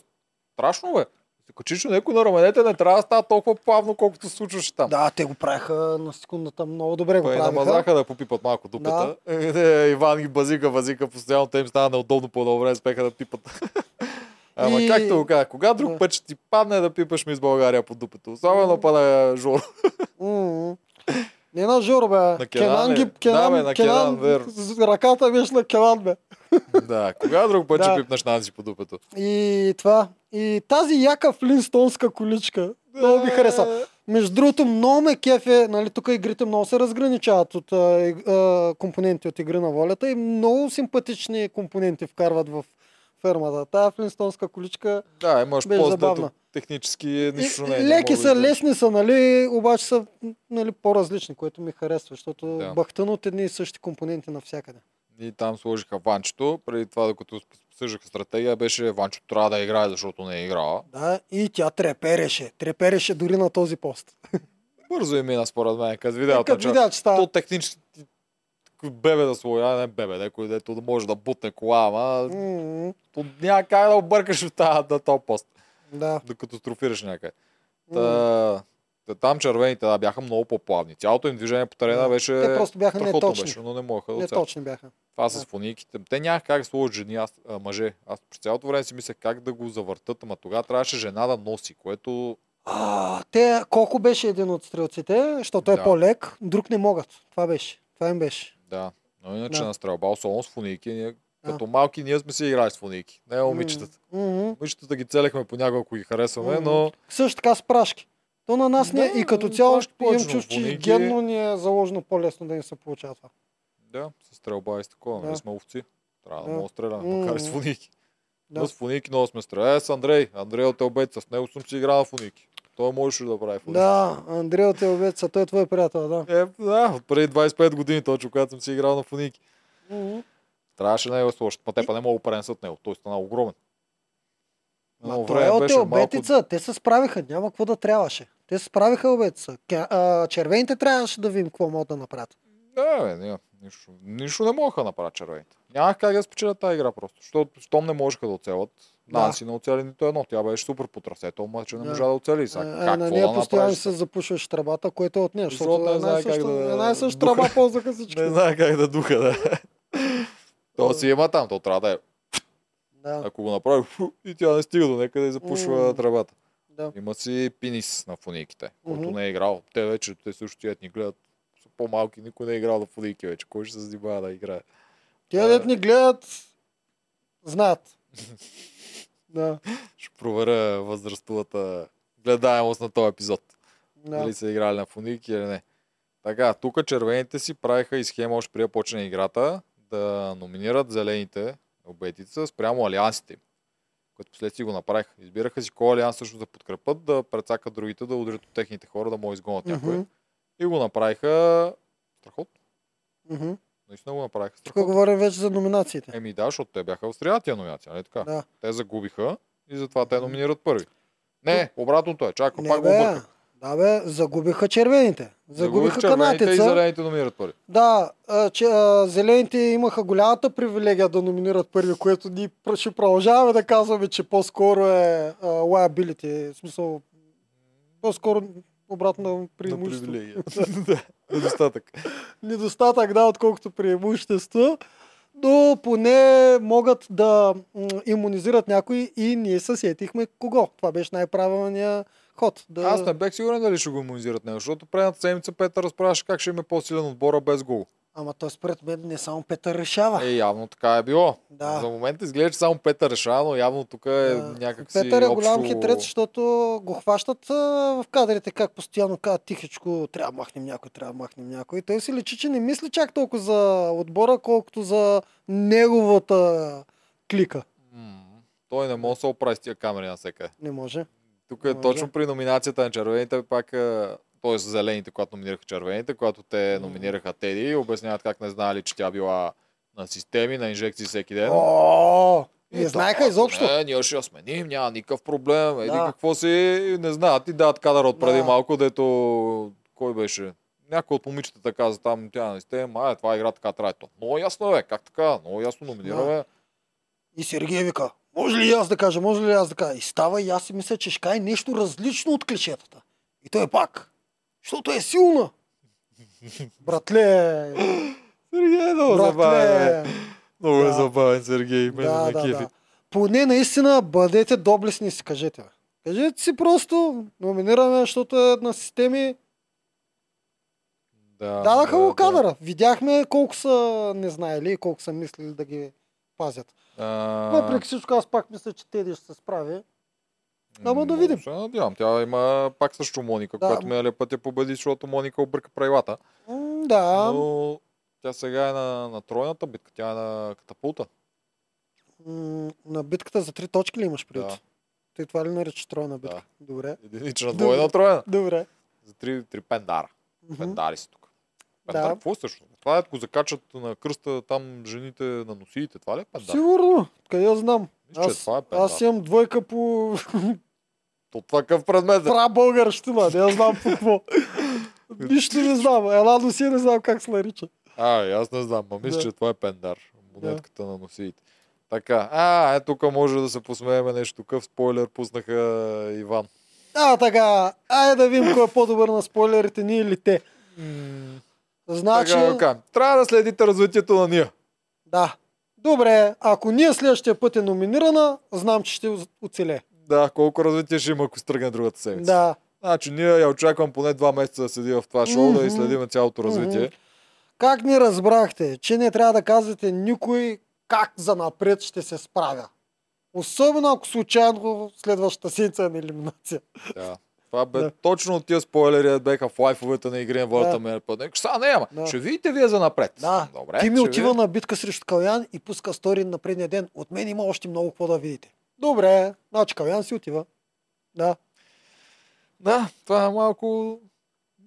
страшно, бе. Се качиш на някой на раменете, не трябва да става толкова плавно, колкото се случваше там. Да, те го правиха на секундата много добре. Пай го правиха. Намазаха да попипат малко дупета. Да. Иван ги базика, базика, постоянно те им става неудобно по едно време, спеха да пипат. Ама и... както го казах, кога друг да, път ще ти падне да пипаш ми с България по дупето? Особено mm, пада Жоро. Mm. Не на Жоро, бе. Кенан ги... Кенан, ръката беше на Кенан, бе. Да, кога друг път ще пипнеш Нанси по дупето? И това. И тази яка флинстонска количка. Много ми хареса. Между другото, много ме кефе, нали, тук игрите много се разграничават от а, а, компоненти от Игри на волята и много симпатични компоненти вкарват в фермата. Тая флинстонска количка да, е, може беше забавна. Технически нищо не е. Леки са, да лесни са, нали, обаче са, нали, по-различни, което ми харесва, защото да. Бахтън от едни и същи компоненти навсякъде. И там сложиха ванчето, преди това, докато съжаха стратегия, беше ванчето трябва да играе, защото не е играла. Да, и тя трепереше. Трепереше дори на този пост. Бързо и мина, според мен, като видя, че става. То технически бебе да слоя, не бебе, някой дето да може да бутне кола, ама mm-hmm. няма как да объркаш от тази на този пост. Да. Докато строфираш някъде. Mm-hmm. Та, там червените да, бяха много по-плавни. Цялото им движение по терена беше страхотно беше, но не могаха да оцелят. Неточни бяха. Това с фуниките. Те няма как да сложат жени, аз, а, мъже. Аз през цялото време си мислех как да го завъртат, ама тогава трябваше жена да носи, което... А, те колко беше един от стрелците, защото да. Е по-лек, друг не могат. Това беше. Това им беше. Да, но иначе да. На стрелбал само с фуники. Ние, като а. Малки ние сме си играли с фуники. Не момичетата. Mm-hmm. Момичетата ги целехме понякога, ако ги харесваме, mm-hmm. но... Също така с прашки. То на нас да, не и като цяло им чуш, че и генно ни е заложено по-лесно да ни се получава това. Да, с стрелба и с такова, да. Нали сме овци. Трябва да, да много стреляме, mm-hmm. макар и с фуники. Да. Но с фуники много сме стреляли. Е, с Андрей, Андрей от Елбеца, с него съм си играл на фуники. Той можеше да прави фуники. Да, Андрей от Елбеца, той е твой приятел, да. Е, да, от преди двайсет и пет години точно, когато съм си играл на фуники. Mm-hmm. Трябваше да не го сложат, но те па не мога пренесат него, той стана огромен. Но той е от Елбетица, малко... те се справиха, няма какво да трябваше. Те се справиха Елбетица. Червените трябваше да видим какво могат да направят. Да, бе, не, нищо, нищо не могаха да направят червените. Нямах как да спечелят тази игра просто, защото щом не можеха да оцелят. Да. Нанси не оцели нито едно, тя беше супер по трасето, ама че не можа да оцели. Сега, а, какво на нея да постоянно се запушваш тръбата, което е от нея. Защото една и съща, да... една и съща тръба ползваха всички. Не знае как да духа, да. То си има там, то трябва да е. Да. Ако го направи и тя не стига до някъде и запушва mm-hmm. тръбата. Да. Има си пинис на фуниките, който mm-hmm. не е играл. Те вече, те също тият ни гледат, са по-малки, никой не е играл на фуники вече. Кой ще се задибава да играе? Тия дет ни гледат, знаят. Да. Ще проверя възрастовата гледаемост на този епизод. Да. Дали са играли на фуники или не. Така, тук червените си правиха и схема още прия почне играта да номинират зелените Елбетица спрямо алиансите им, което последствие го направиха. Избираха си кой алианс също да подкрепят, да прецакат другите, да удрят от техните хора, да могат да изгонят някой. Mm-hmm. И го направиха страхотно. Mm-hmm. Наистина го направиха страхотно. Тук говорим вече за номинациите. Еми да, защото те бяха в среда тия номинации, нали така? Да. Те загубиха и затова те номинират първи. Не, обратното е, чакай, пак го обърках. Да бе, загубиха червените. Загубиха, загубиха канатица. Червените и зелените номинират първи. Да, а, че, а, зелените имаха голямата привилегия да номинират първи, което ние ще продължаваме да казваме, че по-скоро е а, liability. В смисъл, по-скоро обратно преимущество. Да, недостатък. Недостатък, да, отколкото преимущество. Но поне могат да имунизират някой и ние се сетихме кого. Това беше най-правилният ход. Да... Аз не бях сигурен дали ще го имунизират него, защото предната седмица Петър разправяше как ще има по-силен отбора без гол. Ама той според мен не само Петър решава. Е, явно така е било. Да. За момента изглежда, че само Петър решава, но явно тук е да. Някакси Петър е голям общо... хитрец, защото го хващат а, в кадрите, как постоянно казват тихичко, трябва да махнем някой, трябва да махнем някой. И той си личи, че не мисли чак толкова за отбора, колкото за неговата клика. М-м, той не може да се оправи с тия камери на всека. Не може. Тук е точно при номинацията на червените, пак, т.е. зелените, когато номинираха червените, когато те номинираха Теди, обясняват как не знали, че тя била на системи, на инжекции всеки ден. О, и не знаеха да, изобщо. Не, ние ще я сменим, няма никакъв проблем. Еди да. Какво си, не знаят. И дадат кадър от преди да. Малко, дето кой беше? Някой от момичетата каза там, тя на система, а е, това игра така трябва. Много ясно бе, как така? Много ясно номинираме. Да. И Сергей вика. Може ли аз да кажа, може ли аз да кажа? И става и аз си мисля, че ще е нещо различно от клишетата. И той е пак. Защото е силна. Братле. Сергей е много забавен. Много да. Е забавен, Сергей. Да, на да, да. Поне наистина бъдете доблестни си, кажете. Кажете си просто, номинираме, защото е на системи. Да, дадаха го да, кадъра. Да. Видяхме колко са не знаели и колко са мислили да ги пазят. А... Въпреки всичко, аз пак мисля, че Теди ще се справи. Ама да видим. Се надявам. Тя има пак също Моника, да. Която миналия път я победи, защото Моника обърка правилата. М, да. Но тя сега е на, на тройната битка, тя е на катапулта. М, на битката за три точки ли имаш предвид? Да. Ти това ли наричаш тройна битка? Да. Добре. Единична, двойна, тройна. Добре. За три, три пендара. Mm-hmm. Пендари са тук. Пендар, да. Какво е всъщност? Това е, ако закачат на кръста там жените на носиите, това ли е пендар? Сигурно, къде я знам. Мисля, аз, е аз имам двойка по... То това къв предмет е? Прабългарщина, не я знам по какво. Нищо не знам, една носия не знам как се нарича. Ай, аз не знам, но мисля, да. Че това е пендар. Монетката да. На носиите. Така, а, е, тук може да се посмееме нещо къв. Спойлер пуснаха Иван. А, така, айде да видим кой е по-добър на спойлерите, ние или те. Значи... Така, така. Трябва да следите развитието на ние. Да. Добре, ако ние следващия път е номинирана, знам, че ще оцеле. Да, колко развитие ще има, ако стръгне другата седмица. Да. Значи ние я очаквам поне два месеца да седи в това шоу, mm-hmm. да и следим цялото развитие. Mm-hmm. Как ни разбрахте, че не трябва да казвате никой как за напред ще се справя? Особено ако случайно следващата седмица е на елиминация. Да. Това бе да. Точно от тия спойлери беха в лайфовете на Игри на волята ме пътник. Са, не, ама. Да. Ще видите вие за напред. Да. Добре, ти ми отива ви... на битка срещу Калян и пуска стори на предния ден. От мен има още много какво да видите. Добре, значи Калян си отива. Да. Да, това е малко...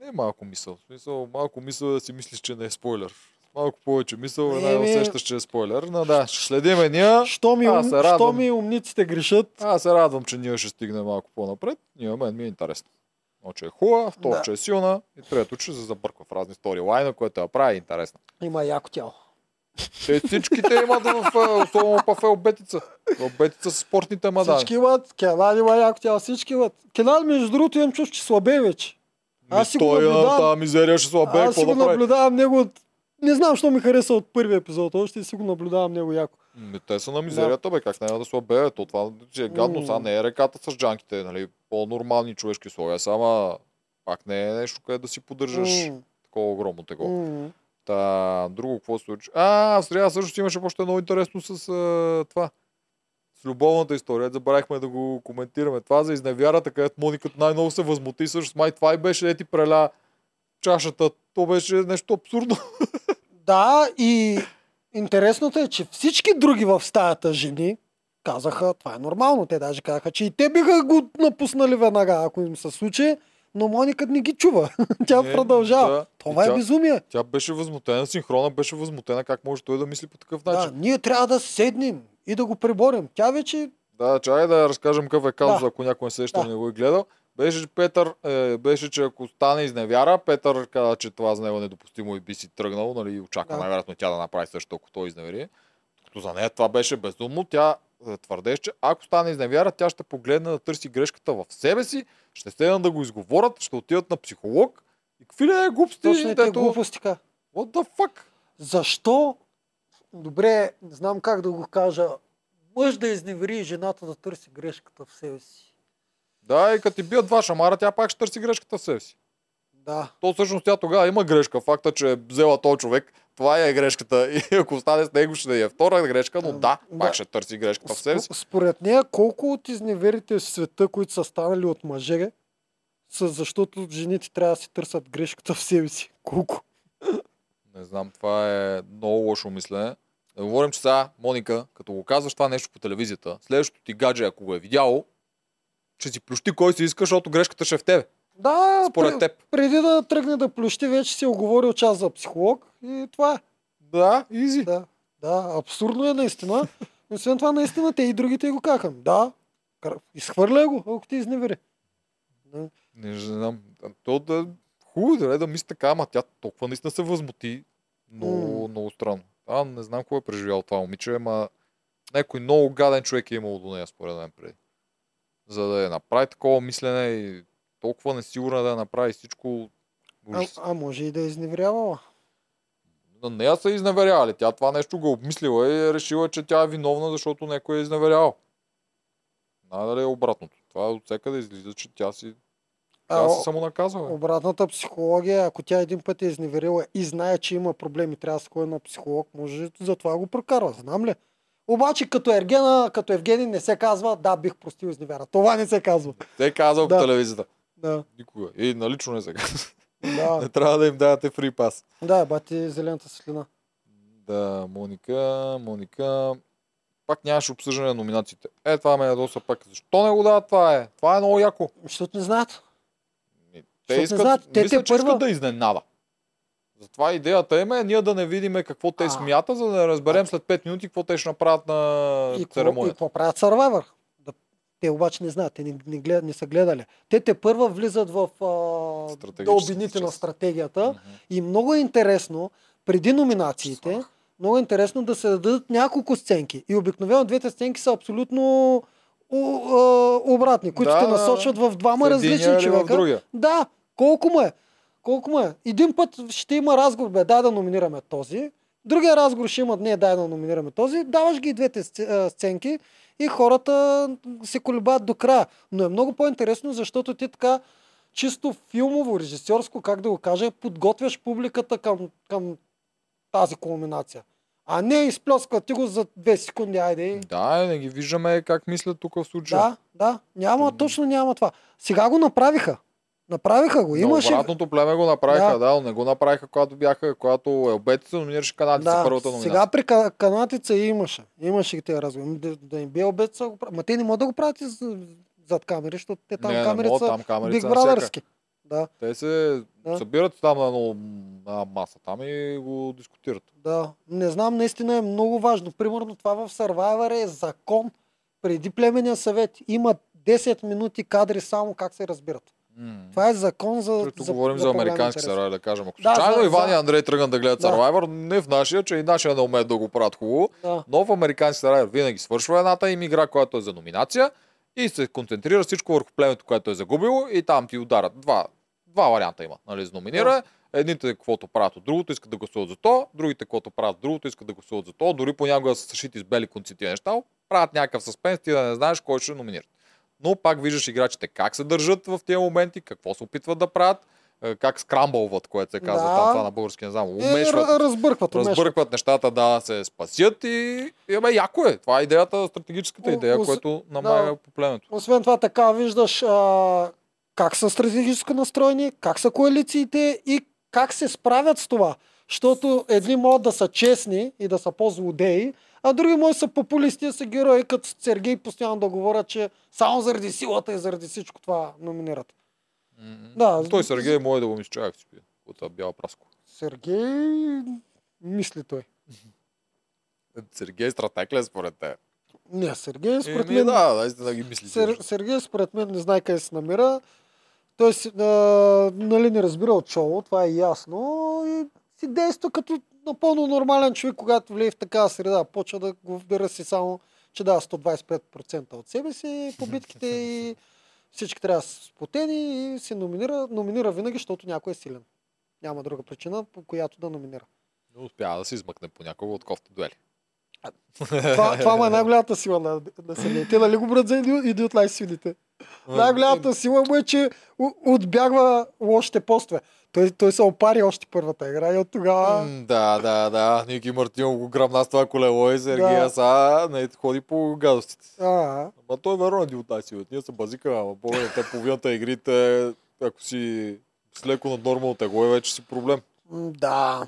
Не е малко мисъл. Смисъл, малко мисъл да си мислиш, че не е спойлер. Малко повече мисъл, една е, усещаш, че е спойлер, но да, ще следиме ние. Що ми, ум... Що ми умниците грешат? Аз се радвам, че ние ще стигнем малко по-напред. Ние, мен ми е интересно. Но, че е хубава, второ, да. Че е силна и трето, че се забърква в разни сторилайна, което я прави интересно. Има яко тяло. Те всичките имат в особено пафе обетица. Обетица с спортните мадани. Всички имат, Кенан има яко тяло, всички имат. Кенан, между другото, имам чувство, че слабе вече. Аз си го наблюдавам. Аз си го наблюдавам него от... Не знам, що ми хареса от първия епизод, още си го наблюдавам него яко. М, те са на мизерията, да. Бе, как няма да слабее, то това че е гадно, mm. сега не е реката с джанките, нали, по-нормални човешки условия, само пак не е нещо, къде да си поддържаш mm. такова огромно тегло. Mm. Та, друго, какво се случи? А, в среда също имаше още много интересно с а, това. С любовната история, забравихме да го коментираме. Това за изневярата, където Мониката най-много се възмути, също с май това и беше, е ти преля чашата, то беше нещо абсурдно. Да, и интересното е, че всички други в стаята жени казаха, това е нормално. Те даже казаха, че и те биха го напуснали веднага, ако им се случи, но Моника не ги чува. Тя не, продължава. Да. Това и е тя, безумие. Тя беше възмутена, синхрона беше възмутена, как може той да мисли по такъв начин. Да, ние трябва да седнем и да го преборим. Тя вече... Да, чай да разкажем какъв е казус, да. Ако някой не сеща да. Не го е гледал. Беше, Петър, е, беше, че ако стане изневяра, Петър каза, че това за него е недопустимо и би си тръгнал, нали, очаква да. Най-вероятно тя да направи също, ако той изневери. Като за нея това беше безумно, тя твърдеше, че ако стане изневяра, тя ще погледне да търси грешката в себе си, ще седнат да го изговорят, ще отидат на психолог и какви ли е глупости? Точно е те глупости. What the fuck? Защо? Добре, знам как да го кажа. Мъж да изневери и жената да търси грешката в себе си. Да, и като ти бият два шамара, тя пак ще търси грешката в себе си. Да. То всъщност тя тогава има грешка. Факта, че е взела този човек, това е грешката. И ако остане с него, ще е втора грешка, но да, да. Пак ще търси грешката в себе си. Според нея, колко от изневерите в света, които са станали от мъже, са защото жените трябва да си търсят грешката в себе си. Колко? Не знам, това е много лошо мислене. Да говорим, че сега, Моника, като го казваш това нещо по телевизията, следващото ти гадже, ако го е видяло, че си плющи кой си иска, защото грешката ще е в тебе. Да, според пр- теб. Преди да тръгне да плющи, вече си е оговорил час за психолог и това е. Да, изи. Да, да, абсурдно е наистина. Но освен това наистина те и другите го каха. Да, изхвърля го, ако ти изневери. Да. Не знам, то да хубаво да мисли така, ама тя толкова наистина се възмути. Много, mm. много странно. А, не знам кой е преживял това момиче, ама някой много гаден човек е имал до нея, според мен преди. За да я направи такова мислене и толкова несигурна да я направи всичко. А, а може и да е изневерявала. На нея са изневерявали. Тя това нещо го обмислила и решила, че тя е виновна, защото някой е изневерял. Най-дали е обратното. Това е отсека да излиза, че тя си Аз се само наказвам. Обратната психология, ако тя един път е изневерила и знае, че има проблеми, трябва да се ходи на психолог, може за това го прокарва, знам ли? Обаче като Ергена, като Евгений не се казва, да, бих простил изневяра. Това не се казва. Те казва да. По телевизията. Да. Никога. И налично не се казва. Да. Не трябва да им давате фри пас. Да, бати зелената светлина. Да, Моника, Моника... Пак нямаше обсъждане на номинациите. Е, това ме ядоса пак. Защо не го дават това е? Това е много яко. Защото не знаят. Те Щото искат, не знаят. Те, мисля, те че първа... искат да изненада. Затова идеята им е ние да не видиме какво те а, смята, за да разберем а... след пет минути какво те ще направят на и церемонията. И какво правят Survivor. Да... Те обаче не знаят. Те не, не, глед... не са гледали. Те те първа влизат в а... дълбините на стратегията. Mm-hmm. И много е интересно, преди номинациите, Слах. много е интересно да се дадат няколко сценки. И обикновено двете сценки са абсолютно обратни, които да, те насочват в двама различни човека. Да, колко му е. Колко му е. Един път ще има разговор, бе, дай да номинираме този. Другия разговор ще има, не, дай да номинираме този. Даваш ги и двете сценки и хората се колебаят до края. Но е много по-интересно, защото ти така чисто филмово, режисьорско, как да го кажа, подготвяш публиката към, към тази кулминация. А не изплескат ти го за две секунди, айде. Да, не ги виждаме как мислят тук в случая. Да, да, няма, точно няма това. Сега го направиха. Направиха го. Имаше... Но обратното племе го направиха, да, да, не го направиха, когато бяха, когато Елбетица номинираше канадица, да, първата номинация. Сега при канадица имаше. Имаше и тези разговори. Да, да им бе Елбетица го прави. Ма те не могат да го правят зад камери, защото те там камерица Big Brother-ски. Да. Те се да. събират там на, на маса там и го дискутират. Да, не знам, наистина е много важно. Примерно това в Survivor е закон. Преди племенния съвет има десет минути кадри само как се разбират. Mm. Това е закон за... Тук за, говорим за, за американски Survivor, да кажем. Ако да, случайно за... Иван и Андрей тръгнат да гледат да. Survivor, не в нашия, че и нашия не умеят да го правят хубаво, да. Но в американски Survivor винаги свършва едната им игра, която е за номинация и се концентрира всичко върху племето, което е загубило и там ти ударят два. Два варианта има. Нали, за номинира. Да. Едните каквото правят от другото, искат да гласуват за то, другите каквото правят от другото, искат да гласуват за то, дори понякога са съшити с бели конци тия неща, правят някакъв съспенс, ти да не знаеш кой ще номинира. Но пак виждаш играчите как се държат в тези моменти, какво се опитват да правят, как скрамбълват, което се казва да. там, това на български, не знам, умешват, е, разбъркват, разбъркват нещата да се спасят и, и бе, яко е. Това е идеята, стратегическата идея, О, ос... която намага да. по племето. Освен това, така виждаш а... как са стратегически настроени, как са коалициите и как се справят с това. Защото едни могат да са честни и да са по-злодеи, а други могат да са популисти и са герои, като Сергей постоянно да говорят, че само заради силата и заради всичко това номинират. Mm-hmm. Да, той Сергей може да го мисчава в спия от Бяла Праско. Сергей мисли той. Сергей стратег ли според те? Не, Сергей според мен... Да, да, да ги мисли. Сер... Сергей според мен не знае къде се намира. Той си, а, нали, не разбира от шоу, това е ясно. И си действа като напълно нормален човек, когато влее в такава среда. Почва да го вбира си само, че дава сто двадесет и пет процента от себе си по битките и всички трябва да са спотени и се номинира, номинира винаги, защото някой е силен. Няма друга причина, по която да номинира. Не успява да се измъкне понякога от кофта дуели. Това, това му е най-голямата сила на, на Сергей. Те нали го брат за идиот лайфсвините? Най-голямата сила му е, че отбягва лошите постове. Той, той се опари още първата игра и от тогава... Mm, да, да, да. Ники Мартинов го гръмна с това колело и Сергея са ходи по гадостите. А-а. Ама той верно е идиот лайфсвит. Ние са базика, ама повече половината игрите, ако си с леко над нормално тегло е вече си проблем. Да.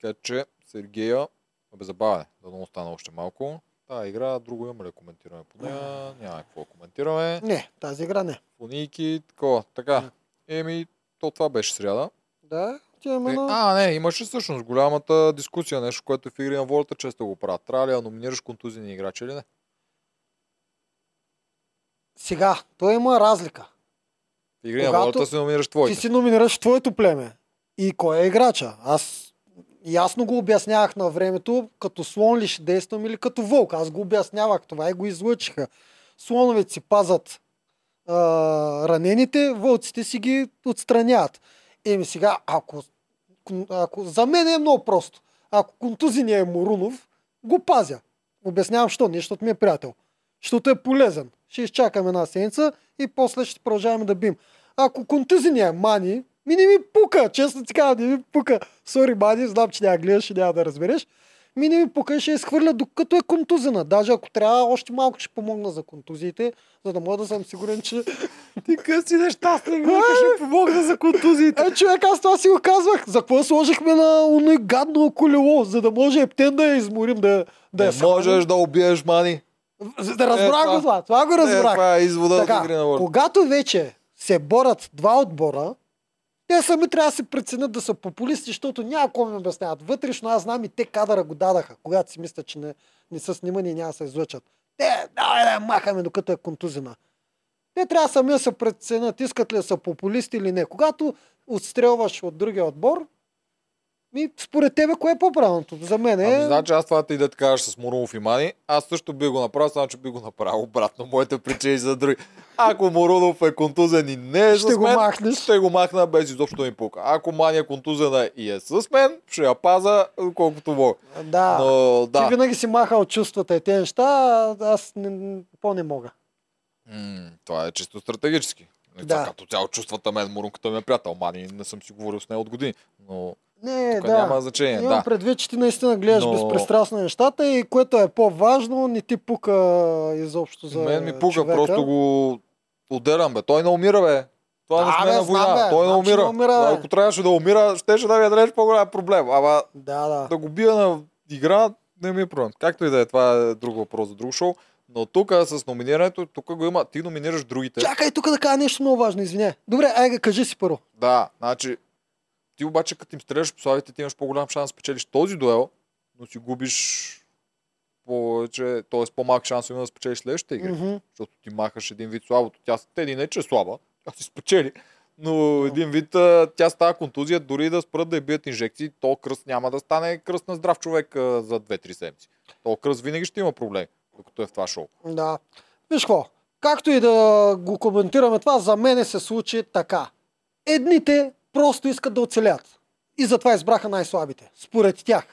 Така че Сергея... Абе, забавяне, да много стана още малко. Тая игра, друго имаме ли коментираме по нея? Няма какво коментираме. Не, тази игра не. Фоники, такова, така. Еми, то това беше сряда. Да, имаме... А, не, имаше всъщност голямата дискусия, нещо, което в Игри на волята често го правят. Трябва ли да номинираш контузини играчи или не? Сега, то има разлика. В Игри на волята си номинираш твоите. Ти си номинираш твоето племе. И кой е играча? Аз... Ясно го обяснявах на времето, като слон ли ще действам или като вълк. Аз го обяснявах това и го излъчиха. Слоновете си пазат а, ранените, вълците си ги отстраняват. Еми сега, ако, ако... За мен е много просто. Ако контузиния е Морунов, го пазя. Обяснявам, що нещо от ми е приятел. Защото е полезен. Ще изчакаме една седмица и после ще продължаваме да бием. ако контузиния мани, ми не ми пука, честно така, не ми пука. Сори, мани, знам, че няма гледаш и няма да разбереш. Ми не ми пука, ще изхвърля докато е контузена. Даже ако трябва, още малко ще помогна за контузиите, за да мога да съм сигурен, че... Ти къс си нещастен, ще помогна за контузиите. Е, човек, аз това си го казвах. За какво сложихме на оно гадно колело, за да може ептен да я изморим, да, да не я... Не можеш да убиеш мани. Да разбрах е, го това, това го разбрах. Е, това е извода така, от Игри на волята. Когато вече се борят два отбора, те сами трябва да се преценят да са популисти, защото някой ми обясняват. Вътрешно аз знам и те кадъра го дадаха, когато си мислят, че не, не са снимани и няма да се излъчат. Те, давай да махаме, докато е контузина. Те трябва сами да се преценят, искат ли да са популисти или не. Когато отстрелваш от другия отбор, ми, според тебе, кое е по-правилното? За мен е... Ами, значи аз това ти да ти кажеш с Мурунов и Мани, аз също би го направил, само че би го направил обратно. Моите причини за други. Ако Мурунов е контузен и не е ще с мен, го махнеш. Ще го махна без изобщо ми пука. Ако Мани е контузена и е с мен, ще я паза колкото мога. Да. Но, да. Ти винаги си махал чувствата и те неща, аз не, по-не мога. М, това е чисто стратегически. Да. Като цяло чувствата мен, Мурунката ми е приятел. Мани не съм си говорил с нея от години, но... Не, тук да, няма значение. Имам да. предвид, че ти наистина гледаш но... безпристрастно нещата и което е по-важно, не ти пука изобщо за мен ми пука, човека. Просто го отделям, бе. Той не умира, бе. Това да, не сме на война. Той не умира. умира Ако трябваше да умира, щеше да ми дреш по-голям проблем. Ама да, да. да го бия на игра, не ми е проблем. Както и да е, това е друг въпрос за друг шоу. Но тук с номинирането, тук го има. Ти номинираш другите. Чакай тук да кажа нещо много важно, извиня. Добре, айга, кажи си първо. Да, значи. Ти обаче, като им стреляш по славите, ти имаш по-голям шанс да спечелиш този дуел, но си губиш повече, т.е. по-малък шанс има да спечелиш следващите игри. Mm-hmm. Защото ти махаш един вид слабото. Тя един не че е слаба, тя си спечели, но no. един вид тя става контузия, дори да спрат да я бият инжекции, то кръст няма да стане кръст на здрав човек а, за две-три седмици. То кръст винаги ще има проблем, докато е в това шоу. Да. Виж какво, както и да го коментираме това, за мене се случи така. Едните просто искат да оцелят. И затова избраха най-слабите. Според тях.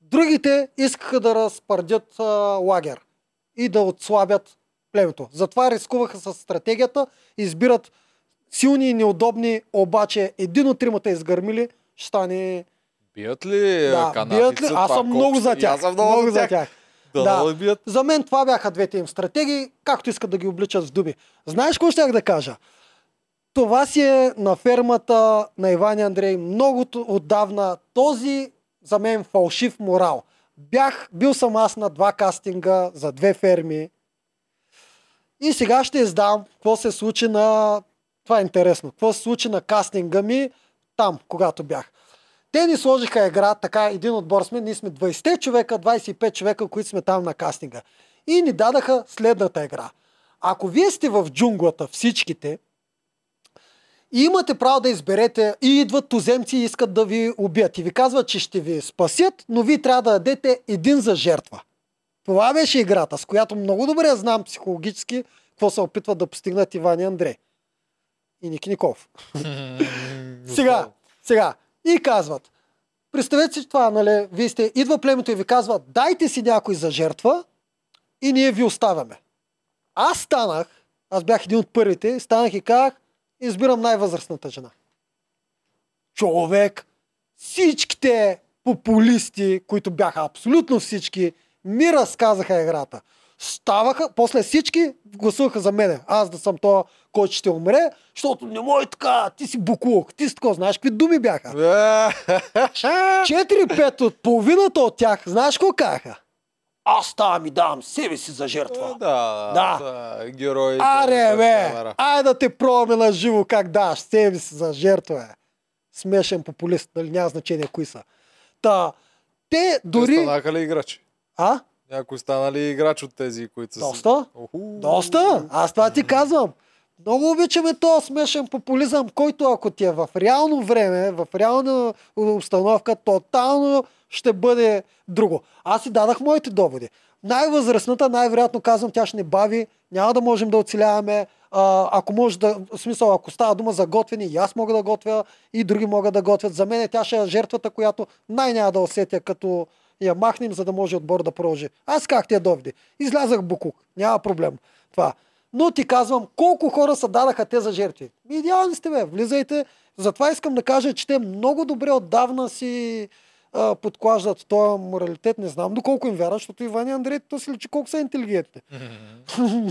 Другите искаха да разпърдят а, лагер. И да отслабят племето. Затова рискуваха с стратегията. Избират силни и неудобни, обаче един от тримата изгърмили, ще стане... Бият ли да, канатица? Бият ли? Аз съм много за тях. Съм много, много за тях. За тях. Да, да. За мен това бяха двете им стратегии, както искат да ги обличат в думи. Знаеш какво щях да кажа? Това си е на фермата на Иван и Андрей много отдавна. Този за мен фалшив морал. Бях, бил съм аз на два кастинга за две ферми. И сега ще издам какво се случи на... Това е интересно. Какво се случи на кастинга ми там, когато бях. Те ни сложиха игра, така един отбор сме. Ние сме двайсет човека, двайсет и пет човека, които сме там на кастинга. И ни дадаха следната игра. Ако вие сте в джунглата всичките, и имате право да изберете, и идват туземци и искат да ви убият. И ви казват, че ще ви спасят, но вие трябва да дадете един за жертва. Това беше играта, с която много добре знам психологически какво се опитват да постигнат Иван и Андрей. И Ники Николов. сега, сега. И казват, представете си това, нали, вие сте, идва племето и ви казва, дайте си някой за жертва и ние ви оставяме. Аз станах, аз бях един от първите, станах и казах, избирам най-възрастната жена. Човек, всичките популисти, които бяха абсолютно всички, ми разказаха играта. Ставаха, после всички гласуваха за мене. Аз да съм този, който ще умре, защото не може така, ти си буклук, ти си така, знаеш какви думи бяха. четири-пет от половината от тях, знаеш какво казаха? Аз там и дам себе си за жертва. Да, да. да герой. Аре, бе, ай да те пробваме на живо как даш себе си за жертва. Е. Смешен популист, нали, няма значение кои са. Та, те дори... Те станаха ли играчи? А? Някои станали играч от тези, които са... Доста? Уху. Доста? Аз това ти казвам. Много обичаме този смешен популизъм, който ако ти е в реално време, в реална обстановка, тотално ще бъде друго. Аз си дадах моите доводи. Най-възрастната, най-вероятно казвам, тя ще не бави, няма да можем да оцеляваме. А, ако може да, в смисъл, ако става дума за готвени, и аз мога да готвя, и други могат да готвят. За мен тя ще е жертвата, която най-няма да усетя, като я махнем, за да може отбор да продължи. Аз как тия доводи? Излязах буклук. Няма проблем. Това. но ти казвам колко хора са дадаха те за жертви. Идеални сте, бе, влизайте. Затова искам да кажа, че те много добре отдавна си а, подклаждат този моралитет. Не знам доколко им вярват, защото Иван и Андрей то си личи колко са интелигентни.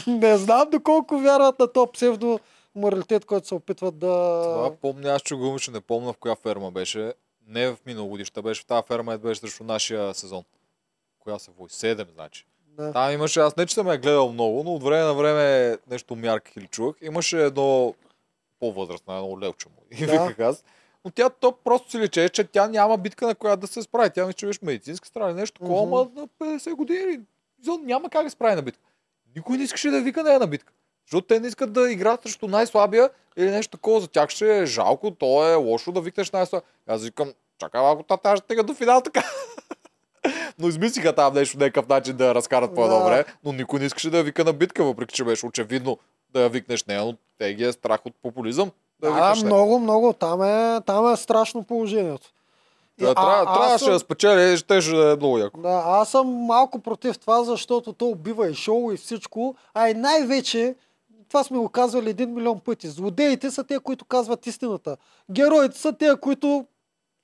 Не знам доколко вярват на този псевдо моралитет, който се опитват да... Това помня, аз чугувам, че не помня в коя ферма беше. Не в миналогодишната беше, в тази ферма беше срещу нашия сезон. Коя се вой? Седем, значи. Да. Там имаше, аз не че съм я гледал много, но от време на време нещо мярках или чувах. Имаше едно по-възрастно, едно левче му. И виках аз. Но тя то просто си лечеше, че тя няма битка на която да се справи. Тя ми че беше медицинска страна, нещо такова, mm-hmm. на петдесет години. Няма как да справи на битка. Никой не искаше да вика не е на битка. Защото те не искат да играят срещу най-слабия или нещо такова. За тях ще е жалко, то е лошо да викнеш най-слабия. Аз викам, чакай малко, тата ще тега до финал така. Но измислиха там нещо някакъв начин да я разкарат по-добре, да. Но никой не искаше да я вика на битка, въпреки че беше очевидно да я викнеш нея, но те ги е страх от популизъм. Да, да викнеш, много, много. Там е, там е страшно положението. Да, трябваше съм... да спечели, ще ще е много яко. Да, аз съм малко против това, защото то убива и шоу и всичко, а и най-вече това сме го казвали един милион пъти. Злодеите са те, които казват истината. Героите са те, които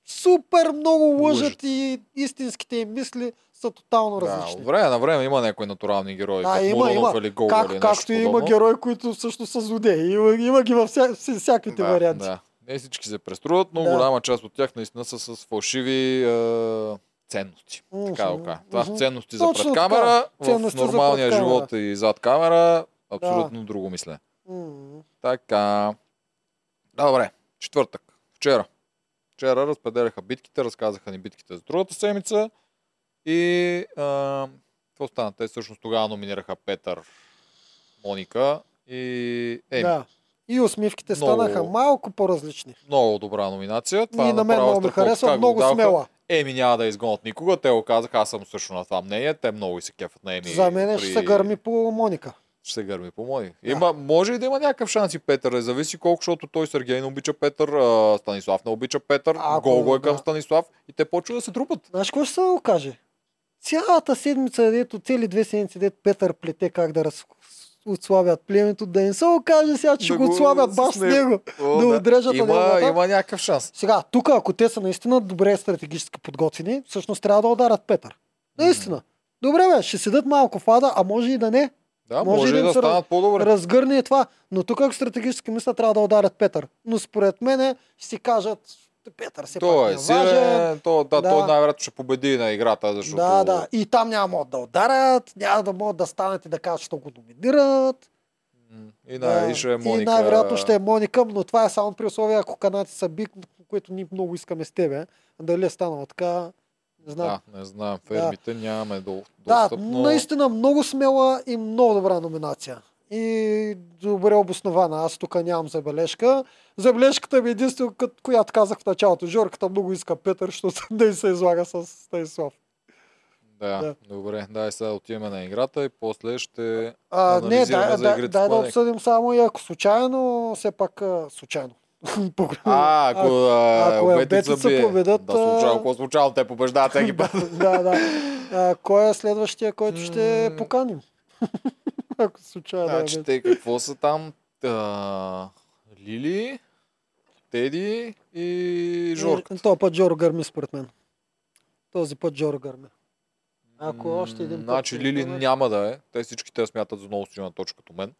супер много лъжат, лъжат и истинските им мисли са тотално да, различни. От време на време има някои натурални герои, да, като Муронов или Гол как, или нещо както подобно. Има герои, които също са злодеи. Има, има ги във вся, всякакви да, варианти. Да. Не всички се преструват, но да. Голяма част от тях наистина са с фалшиви... Е... ценности. Mm-hmm. Така, така. Това са ценности mm-hmm. за пред камера, в нормалния живот и зад камера. Абсолютно да. Друго мисля. Mm-hmm. Така. Да, добре. Четвъртък. Вчера. Вчера разпределяха битките, разказаха ни битките за другата седмица. И какво стана? Те всъщност тогава номинираха Петър, Моника и Еми. Да. И усмивките много, станаха малко по-различни. Много добра номинация. Това и на мен много ми харесва, много смела. Еми няма да изгонят никога. Те го казаха, аз съм също на това мнение. Те много и се кефат на Еми. За мен при... ще се гърми по Моника. Ще се гърми по Мони. Има, може и да има някакъв шанс и Петър. Зависи колко, защото той Сергей не обича Петър, Станислав не обича Петър, Гого е към да. Станислав и те почва да се трупат. Знаеш, какво ще се го каже? Цялата седмица, дето, цели две седмици, дето Петър плете как да раз... отслабят племето, да не се го каже сега, че да го отслабят баш с него. О, да отрежат да. на него. Има някакъв шанс. Сега, тук, ако те са наистина добре стратегически подготвени, всъщност трябва да ударят Петър. Наистина. Mm-hmm. Добре, бе, ще седат малко в ада, а може и да не. Да, може, може да, да станат по-добре. Разгърне това, но тук ако стратегически мисля трябва да ударят Петър. Но според мене ще си кажат Петър се пак е важен. То, да, да. Той най-вероятно ще победи на играта. Защото... Да, да. И там няма могат да ударят, няма да могат да станат и да кажат, що го доминират. И, най- да. и, ще е Моника... и най-вероятно ще е Моника, но това е само при условия, ако канати са биг, което ние много искаме с тебе. Дали е станало така... Знам. Да, не знам. Фермите да. Нямаме до, достъп. Да, но... наистина много смела и много добра номинация. И добре обоснована. Аз тук нямам забележка. Забележката ми е единствено, която казах в началото. Жорката много иска Петър, защото да и се излага с Станислав. Да, да, добре. Дай сега отиваме на играта и после ще а, анализираме не, да, за игрите. Да, да обсъдим само и ако случайно, все пак случайно. А, ако, а, ако обетица бие, победат... Да, случайно, ако случайно те побеждават, те ги падат. Да, да. А, кой е следващия, който ще поканим? Ако случайно... Значи, те какво са там? А, Лили, Теди и Жорката. Този път Жоро гърми, според мен. Този път Жоро гърми. Ако още един път... Значи, Лили няма да е. Те всички те смятат за много силна точка като мен.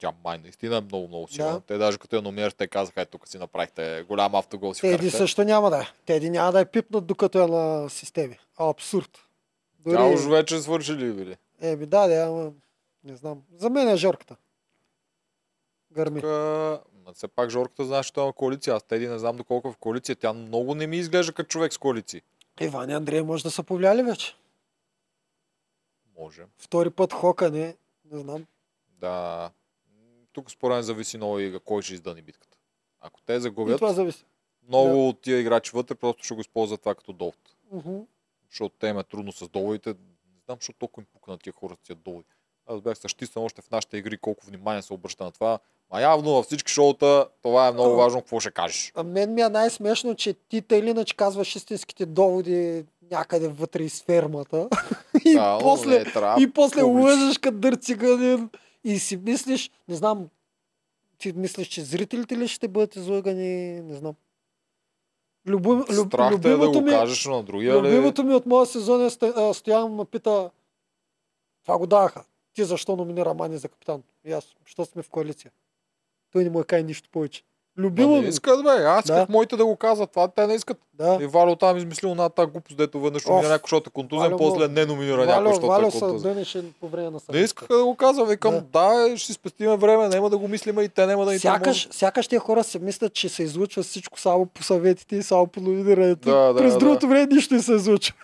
Тя май наистина е много-много силна. Да. Те даже като я номинират, те казаха, тук си направихте голям автогол си вкарахте. Теди също няма да е. Теди няма да е пипнат, докато е на системи. Абсурд. Дори... Тя уж вече свършили били. Еби да, да, ама не знам. За мен е Жорката. Гърми. Тука... Все пак Жорката знаеш, че той има коалиция. Аз Теди не знам доколко в коалиция. Тя много не ми изглежда като човек с коалиции. Иван и Андрей може да са повлияли вече. Може. Втори път хокане, не знам. Да. Тук според мен зависи много и кой ще издъни битката. Ако те загубят, много yeah. от тия играчи вътре просто ще го използват това като довод. Uh-huh. Защото те имат трудно с доводите. Не знам, защото толкова им пука на тия хора с тия доводи. Аз бях същисан още в нашите игри, колко внимание се обръща на това. А явно във всички шоута това е много важно, какво ще кажеш. А мен ми е най-смешно, че ти те или иначе казваш истинските доводи някъде вътре из фермата. и, да, после, и после лъжеш като дърциганин. И си мислиш, не знам, ти мислиш, че зрителите ли ще бъдат излагани, не знам. Любим, люб, любимото, е да го ми, кажеш на другия, любимото ли? Ми от моя сезон е Стоян ме пита, това го даха, ти защо номинира Мани за капитан? И аз, защо сме в коалиция? Той не му е кай нищо повече. Любимо да, не искат, бе. Аз исках да. Моите да го казват това, те не искат. Да. И Валю там измислил на тази глупост, дето веднъж номинира някой, защото е контузен, после не номинира някой, защото е контузен. Не искаха да го казвам, викам, да. да, ще си спестиме време, няма да го мислиме и те няма да ни трябва. Сякаш тия хора се мислят, че се излучва всичко само по съветите и само по номинирането. Да, да, През да, другото да. време нищо не се излучва.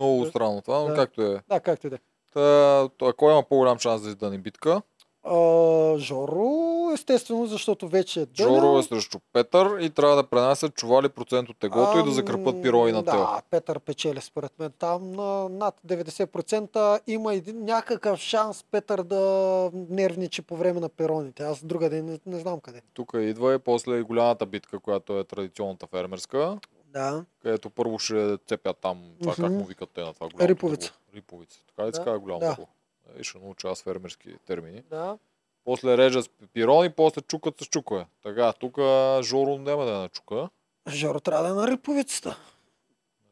Много странно това, но да. както е. Да, както е. Та, кой има по-голям шанс да издани битка? Uh, Жоро, естествено, защото вече е дъл. Жоро е срещу Петър и трябва да пренасят чували процент от теглото um, и да закръпват пирои на да, тела. Да, Петър печели според мен. Там над деветдесет процента има един, някакъв шанс Петър да нервничи по време на пироните. Аз друга ден не, не знам къде. Тук идва и после голямата битка, която е традиционната фермерска. Да. Където първо ще цепят там, това mm-hmm. как му викат те на това голямо. Риповица. Риповица. Така ли се казва голямо? Да. И ще науча аз фермерски термини. Да. После режат с пирони, после чукат с чукове. Така, тук Жоро няма да е на чука. Жоро трябва да е на риповицата. На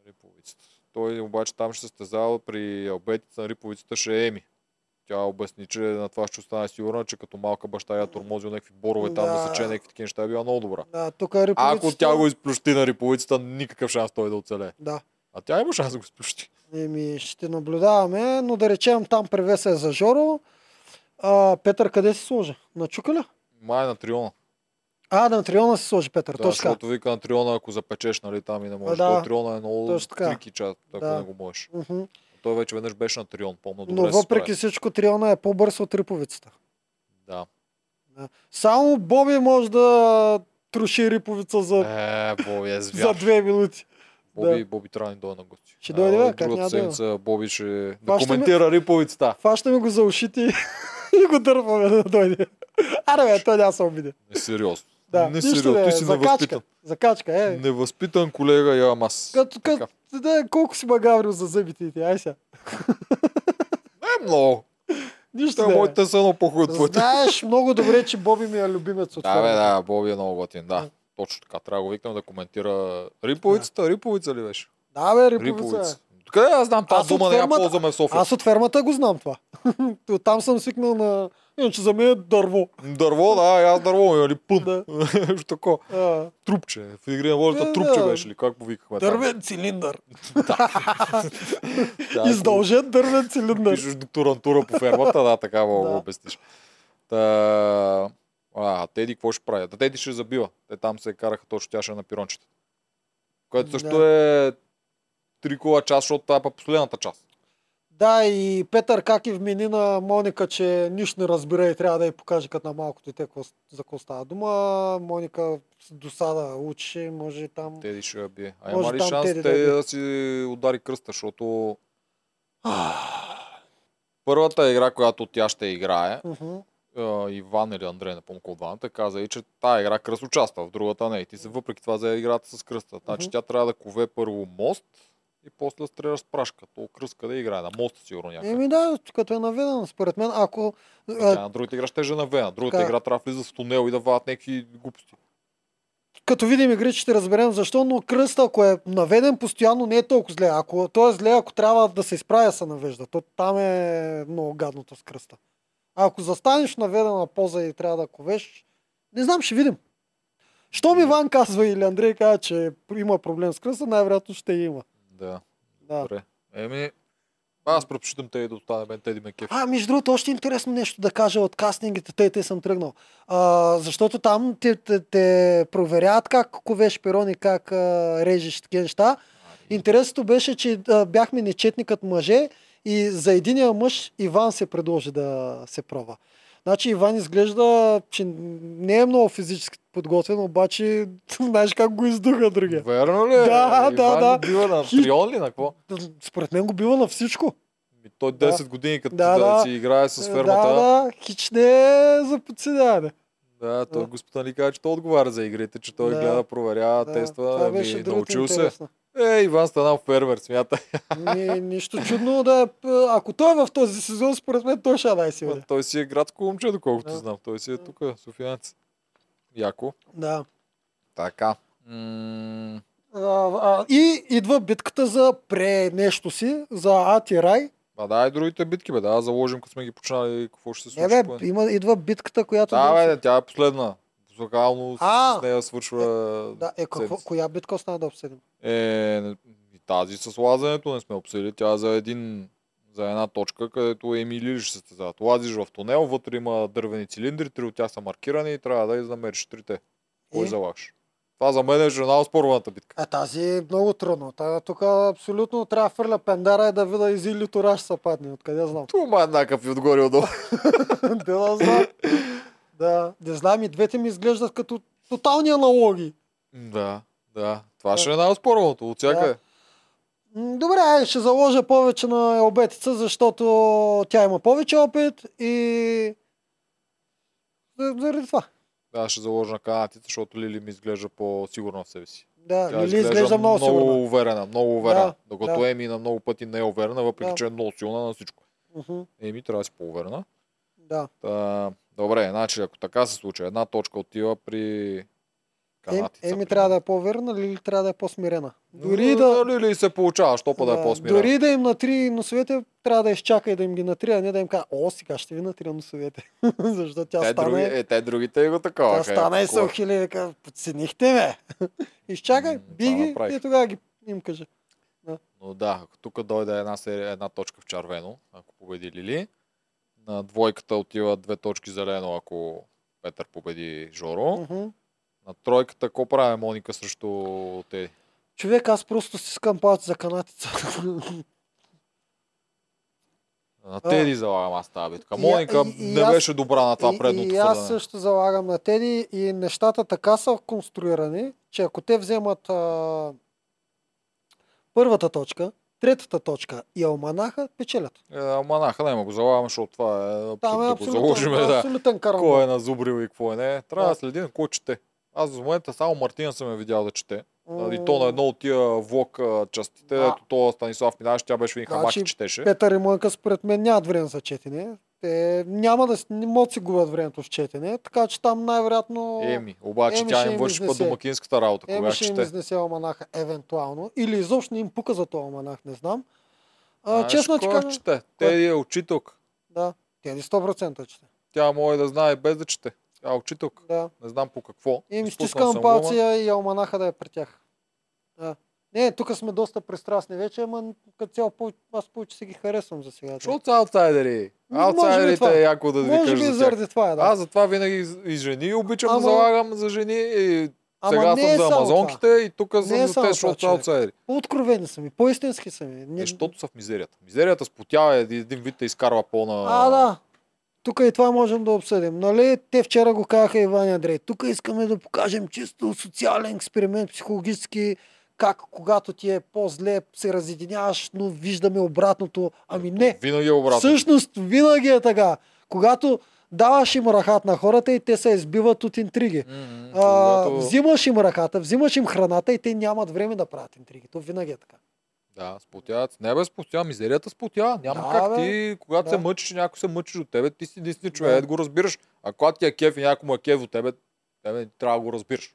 риповицата. Той обаче там ще се състезава при обетица на риповицата ще е Еми. Тя обясни, че на това ще остана сигурна, че като малка баща я тормозил някакви борове там да, да сече някакви такива неща, била много добра. Да, тук е риповицата... Ако тя го изплющи на риповицата, никакъв шанс той да оцелее. Да. А тя има шанс да го изплющи. Еми, ще наблюдаваме, но да речем там превеса е за Жоро. А, Петър къде се сложи? На чука ли? Май на Триона. А, на Триона се сложи Петър, да, точно. Защото вика на Триона, ако запечеш, нали там и не можеш. Да. То Триона е много трики чат, ако да. не го можеш. Uh-huh. Той вече веднъж беше на Трион, помно добре. Но въпреки всичко Триона е по-бърз от риповицата. Да. да. Само Боби може да троши риповица за, е, Боби е за две минути. Боби, да. Боби трябва да ни дойде на гости. Ще дойде, а, как няма седмица, да. Боби ще документира риповицата. Фащаме го за ушите и го дърпаме да дойде. Аре бе, той няма се обиде. Не сериозно. Да. Не сериозно, ти си невъзпитан. Закачка, е. Невъзпитан колега я мас. Като, като, да, колко си магаврил за зъбите ти, ай сега. Не много. Нищо не. Моите са едно по-худо. Знаеш много добре, че Боби ми е любимец от това. Да, бе, да, Боби е много готин, да. Точно така, трябва да го викнем да коментира риповицата. Да. Риповица ли беше? Да, бе, риповица. риповица. Къде аз знам тази аз дума, не я ползваме в София? Аз от фермата го знам това. Оттам съм свикнал на... Иначе за мен е дърво. Дърво, да, аз дърво имам, или пън. Да. Тако. А... Трупче. В Игри на волята трупче беше ли? Как повикахме? Дървен цилиндър. Издължен дървен цилиндър. Пишеш докторантура по фермата, да, така мога да обясниш. Та... А, Теди какво ще прави? Да, Теди ще забива. Те там се караха точно, тя ще на пирончета. Което също да. е трикова част, защото това е последната част. Да, и Петър как и вмени на Моника, че нищо не разбира и трябва да ѝ покаже като на малкото и те за какво става дума. Моника с досада учи, може там... Теди ще я бие. А има ли шанс Теди, Теди да, да си удари кръста, защото... Първата игра, която тя ще играе... Uh-huh. Иван или Андрей, не помня двамата, каза и, че тая игра кръст участва, в другата не. И ти се въпреки това за играта с кръста. Значи uh-huh. тя трябва да кове първо мост и после стреля с прашка. То кръст къде играе? На моста сигурно някакъв. Еми да, като е наведена, според мен, ако... А, тя на другата игра ще е наведена. Другата как? Игра трябва да влиза в тунел и да вадят някакви глупости. Като видим игри, ще разберем защо, но кръста, ако е наведен, постоянно не е толкова зле. Ако той е зле, ако трябва да се изправя, се навежда. То там е много гадното с кръста. А ако застанеш наведена поза и трябва да ковеш, не знам, ще видим. Щом Иван казва или Андрей казва, че има проблем с кръста, най-вероятно ще има. Да, да. Добре. Еми, аз предпочитам те да остане мен, Теди ме кефи. А, между другото, още интересно нещо да кажа от кастингите, те и те съм тръгнал. А, защото там те, те, те проверяват как ковеш пирони, как а, режеш такива неща. Интересното беше, че а, бяхме нечетникът мъже, и за единия мъж Иван се предложи да се пробва. Значи Иван изглежда, че не е много физически подготвен, обаче знаеш как го издуха другия. Верно ли? Да, Иван да, да. Бива на Трион ли, на какво? Според мен го бива на всичко. И той десет да. години като да, да, да си играе с фермата. Да, да, хич не е за подседяване. Да, той да. Господин ли каза, че той отговаря за игрите, че той да. гледа, проверява, да. тества, ами научил се. Е, Иван Станал фермер, смята. Не, нищо чудно, да. Ако той е в този сезон, според мен той ще най-силен. Той си е градско момче, доколкото да. знам. Той си е тук, софиянец. Яко. Да. Така. М- а, а, и идва битката за пре нещо си, за Ати Рай. А да, и другите битки, бе, да, заложим, като сме ги починали, какво ще се случи. Не, бе, има, идва битката, която... Да, бе, да, тя е последна. Локално а, с нея свършва... Е, да, е, какво, коя битка остана да обсъдим? Е, тази с лазането не сме обсъдили. Тя е за, един, за една точка, където Емили ще се състезават. Лазиш в тунел, вътре има дървени цилиндри, три от тях са маркирани и трябва да изнамериш трите. Кой залагаш? Това за мен е жена спорваната битка. А, тази е много трудно. Та, тук абсолютно трябва да фърля пендара и да вида изи или тора ще се падне. Откъде знам? Тума еднакъв и отгоре отдолу. Дела знам. Да, не знам, и двете ми изглеждат като тотални аналоги. Да, да. Това да. ще е най-спорното от всякъде. Да. Добре, ще заложа повече на Елбетица, защото тя има повече опит и... заради това. Да, ще заложа на Канатица, защото Лили ми изглежда по-сигурна в себе си. Да, тя Лили изглежда, изглежда много сигурна. Много уверена, много уверена. Да, докато да. Еми на много пъти не е уверена, въпреки да. че е много силна на всичко. Uh-huh. Еми трябва да си по-уверена. Да. Та... Добре, значи ако така се случи, една точка отива при Канатица. Еми трябва да е по-верна, Лили трябва да е по-смирена. Дори да... Лили се получава, щопа да е по-смирена. Дори да им натри носовете, трябва да изчака и да им ги натри, а не да им кажа, о, сега ще ви натрия носовете. Защото тя те стана... Други, е, те другите го такова. Тя хай, стана и се ухили и века, подценихте ме. Изчакай, би ги и тогава ги им кажа. Да. Но да, ако тук дойде една, серия, една точка в червено, ако победи Лили, на двойката отива две точки зелено, ако Петър победи Жоро. Uh-huh. На тройката, какво прави Моника срещу Теди? Човек, аз просто стискам палец за Канатица. На Теди uh, залагам аз тази битка. Моника и, и, не беше добра на това предното хвърляне. И аз също залагам на Теди и нещата така са конструирани, че ако те вземат а, първата точка, третата точка и Алманаха печелят. Е, Алманаха не ма го залагаме, защото това е абсолютно да го заложим. Да. Кой е назубрил и какво е не. Трябва да, да следим кой чете. Аз за момента само Мартина съм я видял да чете. Mm. И то на едно от тия влог частите, да. ето то Станислав Минаш, тя беше един хамак и четеше. Петър и Мънка според мен нямат време за четене. Те няма да не могат да си губят времето в четене, така че там най-вероятно... Еми, обаче Еми тя им върши път домакинската работа, Еми кога ще чете. Еми ще им изнесе Алманаха, евентуално. Или изобщо не им пука за този Алманах, не знам. А, а, честно ти кажа... Чете? Теди е учителка. Да, Теди сто процента чете. Тя може да знае без да чете. Тя е учителка. Да. Не знам по какво. Еми стискам палция и Алманаха да е при тях. Да. Не, тук сме доста пристрастни вече, ама като цяло аз повече си ги харесвам за сега. Защото са аутсайдери. Аутсайдерите е яко да ви кажа за заради това е, да. Аз затова винаги и жени обичам ама... да залагам за жени и сега съм за амазонките това. И тук съм за те, защото са аутсайдери. По-откровени са ми, по-истински са ми. Не... Е, защото са в мизерията. Мизерията спотява и един вид да изкарва по-на... А, да. Тук и това можем да обсъдим. Нали? Те вчера го казаха Иван и Андрей. Тук искаме да покажем чисто социален експеримент, психологически... Как, когато ти е по-зле, се разединяваш, но виждаме обратното. Ами не, винаги е обратно. Всъщност винаги е така. Когато даваш им рахат на хората и те се избиват от интриги. Mm-hmm, а, когато... Взимаш им рахата, взимаш им храната и те нямат време да правят интриги. То винаги е така. Да, сплотяват. Не бе сплотява, мизерията сплотява. Няма да, как бе. Ти, когато да. се мъчиш, някой се мъчиш от тебе, ти си единствен човек, да. го разбираш. А когато ти е кеф и някой му е кеф от тебе, тебе трябва да го разбираш.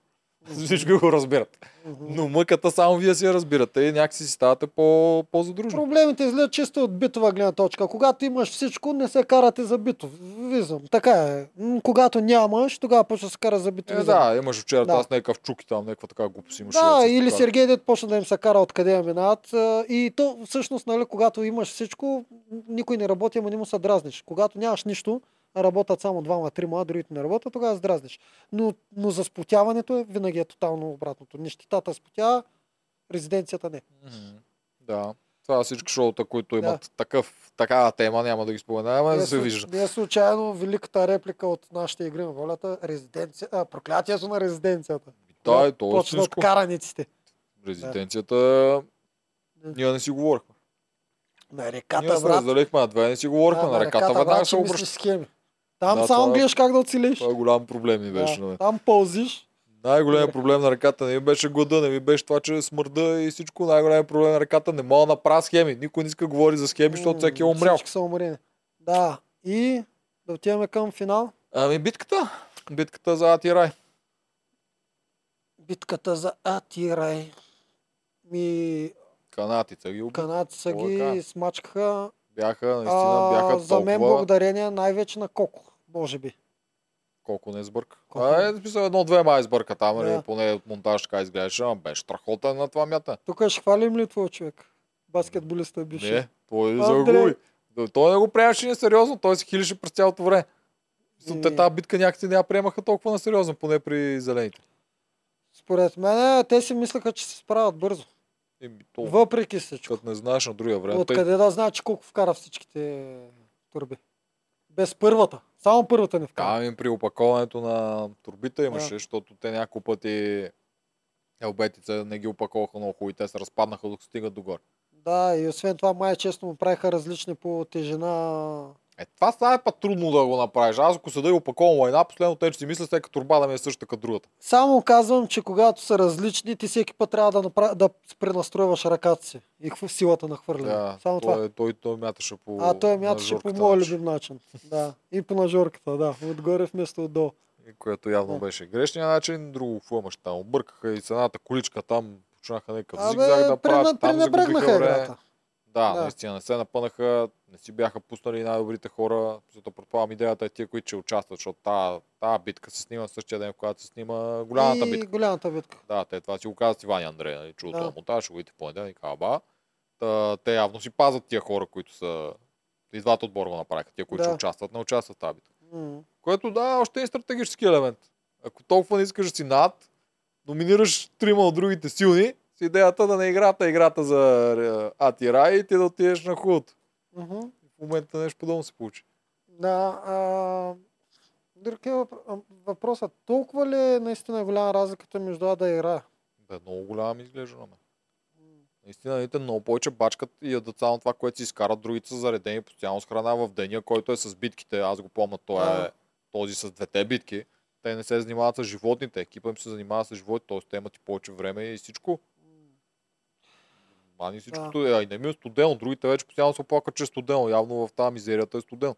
Всички го разбират. Но мъката само вие си я разбирате и някакси си ставате по-задружни. Проблемите излизат чисто от битова гледна точка. Когато имаш всичко, не се карате за битов. Визъм. Така е. Когато нямаш, тогава почва да се кара за битов. Е, да, имаш вчера да. аз някакъв чук и там някаква така глупост имаш. Да, да или Сергей Дед почна да им се кара откъде я минават. И то всъщност, нали, когато имаш всичко, никой не работи, ама не му се дразниш. Когато нямаш нищо, работят само двама, трима, другите не работят, тогава здразниш. Но, но за спотяването е, винаги е тотално обратното. Нищетата спотява, резиденцията не. Mm-hmm. Да. Това всички шоута, които имат да. такъв, такава тема, няма да ги споменаваме, да се вижда. Не случайно великата реплика от нашите игри на волята, проклятието на резиденцията. Да, е то точно от караниците. Резиденцията, да. ние не си говорихме. На реката, ние се разделихме на две, не си говорихме, да, на, на реката, реката веднага се обръща. Там да, само гледаш как да оцелиш. Това е голям проблем ми беше. Да. Там пълзиш. Най-големият проблем на ръката не ми беше глада, не ми беше това, че смърда и всичко. Най-големият проблем на ръката не мога да направя схеми. Никой не иска да говори за схеми, защото всеки е умрял. Всички са умрени. Да. И да отиваме към финал. Ами битката. Битката за Ад и Рай. Битката за Ад и Рай. Ми... Канатите ги убиха. Канатите ги смачкаха. Бяха, наистина, бяха а, толкова... За мен благодарение най-вече на Коко, може би. Колко не сбърка. А, е, писал едно-две май сбърка там, да. Или поне от монтаж така изглеждаше, ама беше страхота на това мята. Тук ще хвалим ли твой човек? Баскетболиста беше. Не, той загуби. Той не го приемаше несериозно, той се хилише през цялото време. И... Те тази битка някакси не я приемаха толкова на сериозно, поне при зелените. Според мен те си мислеха, че се справят бързо. И, то... Въпреки всичко. Като не знаеш на другия време. Откъде тъй... да знаеш колко вкара всичките турби? Без първата. Само първата не вкара. Там им при опаковането на турбите имаше, да. Защото те няколко пъти елбетица не ги опаковаха много хубаво и те се разпаднаха, докато стигат догоре. Да, и освен това май честно му правиха различни по тежина. Е, това става път трудно да го направиш. Аз ако седа и опаковам лайна, последно те, че си мисля, всека турба да ми е същата като другата. Само казвам, че когато са различни, ти всеки път трябва да, направ... да пренастройваш ръката си и в силата на хвърляне. Да, само той, това. Той, той мяташе по А, той мяташе по моя любим начин. Да. И по нажорката, да. Отгоре вместо отдолу. И което явно да. Беше грешния начин, друго фламаш там. Объркаха и цената количка там, почнаха някакъв зигзаг да правят. Пренебрегнаха играта. Да, да, наистина не се напънаха, не си бяха пуснали най-добрите хора, защото предполагам идеята е тия, които ще участват, защото тази, тази битка се снима същия ден, когато се снима голямата и битка. голямата битка. Да, те това си го казват Ивани Андрей, нали, чудото да. На монтаж, го видите в понеделник, аба. Та, те явно си пазат тия хора, които са и двата отбора го направиха, тия, които да. Ще участват, не участват в тази битка. М-м. Което да, още е стратегически елемент. Ако толкова не искаш да си над, номинираш трима от другите силни, с идеята да не играта, играта за Ад и Рай и ти да отидеш на хубавото. Uh-huh. В момента нещо подобно се получи. Да, а... Друг е въпросът. Толкова ли е наистина голяма разликата между Ада и Рай? Да, много голяма ми изглежда на мен. Наистина, много повече бачкат и ядат само това, което си изкарат. Другите са заредени постоянно с храна в деня, който е с битките. Аз го помня, той е uh-huh. този с двете битки. Те не се занимават с животните. Екипа им се занимава с животните, т.е. те имат и повече време и всичко. Мани всичкото да. Е, а и не ми е студено, другите вече постоянно се оплакват, че е студено, явно в тази мизерията е студено.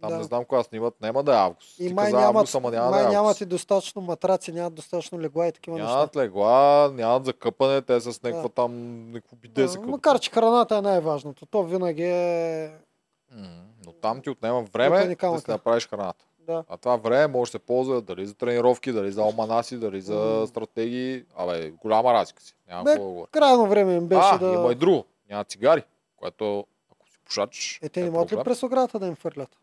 Там да. Не знам кога снимат, няма да е август. И май, каза, нямат, август, ама няма май да е нямат и достатъчно матраци, нямат достатъчно легла и такива нямат неща. Нямат легла, нямат закъпане, те с някаква да. Там някакво биде да, се къпат. Макар че храната е най-важното, то винаги е... М-м, но там ти отнема време да си направиш храната. Да. А това време може да се ползва дали за тренировки, дали за оманаси, дали за mm. стратегии. Абе, голяма разлика си. Няма какво да говоря. Крайно време им беше а, да... А, има и друго. Няма цигари, което ако си пушач... Е, те не могат ли през оградата да им фърлят?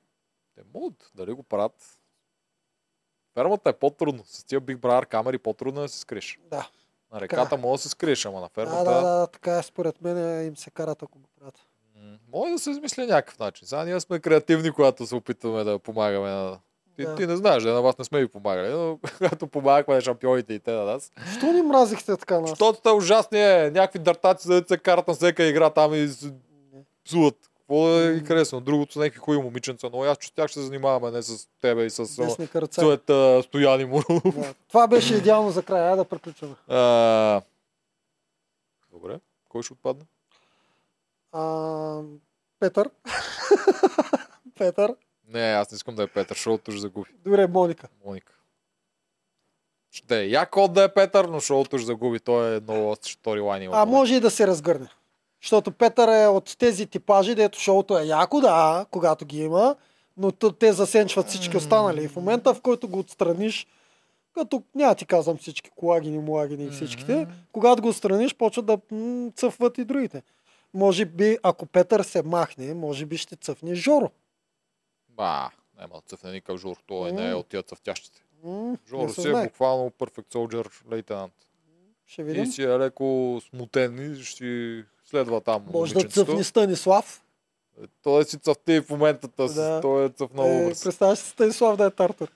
Те могат. Дали го правят? Фермата е по-трудно. С тия Big Brother камери по-трудно да се скриеш. Да. На реката може да се скриеш, ама на фермата... Да, да, да. Така според мен им се карат, ако го правят. Може да се измисля някакъв начин. Сега ние сме креативни, когато се опитваме да помагаме на... Ти, да. Ти не знаеш, да на вас не сме ви помагали, но когато помагахме на шампионите и те на нас. Що ни мразихте така нас? Защото те ужасни е, някакви дъртаци за деца карат на всяка игра там и псуват. Какво да ги харесвам? Другото са някакви хубави момиченца, но аз че с тях ще се занимаваме, не с тебе и с Цвета Стоян и Мурулов. Да. Това беше идеално за края, а да приключваме. А... Добре, кой ще отпадне? А... Петър. Петър. Не, аз не искам да е Петър, шоуто ще загуби. Добре, Моника. Моника. Ще е яко да е Петър, но шоуто ще загуби. Той е много сторилайн има. А може и да се разгърне. Защото Петър е от тези типажи, дето шоуто е яко, да, когато ги има, но те засенчват всички останали. И в момента, в който го отстраниш, като няма ти казвам всички колагини, мулагини и всичките, когато го отстраниш, почват да м- цъфват и другите. Може би, ако Петър се махне, може би ще цъфне Жоро. Ба, няма да цъфне никакъв Жоро, той mm. не е от тия цъфтящите. Mm. Жоро си е буквално Perfect Soldier лейтенант. Ще видим. И си е леко смутен и ще следва там. Може да цъфни Станислав. Той си цъфти и в момента, да. Той е цъфнал образ. Е, представяш си Станислав да е Тартър?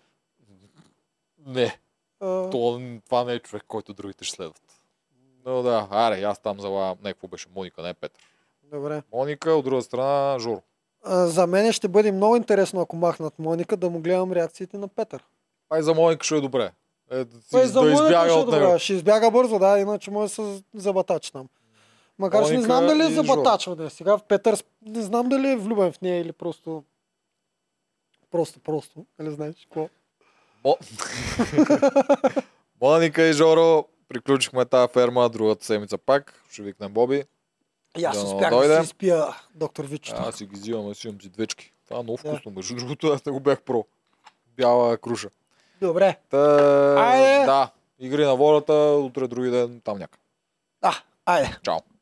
Не, uh. то, това не е човек, който другите ще следват. Но да, аре, аз там залагам, не, какво беше Моника, не Петър. Добре. Моника, от друга страна Жоро. За мен ще бъде много интересно, ако махнат Моника, да му гледам реакциите на Петър. А и за Моника ще е добре. Е, да избяга от него. Ще избяга бързо, да, иначе може да се забатачи там. Макар че не знам дали е забатачване. Сега в Петър не знам дали е влюбен в нея или просто... Просто, просто. Или знаеш какво? О! Моника и Жоро, приключихме тази ферма, другата седмица пак. Ще викнем Боби. И аз успях да, да си спия, доктор Вичо. Аз си ги взимам, аз имам си двечки. Това е много вкусно, между другото, аз не го бях про. Бяла круша. Добре. Та... Айде! Да, игри на волята, утре други ден, там някак. Да, айде. Чао.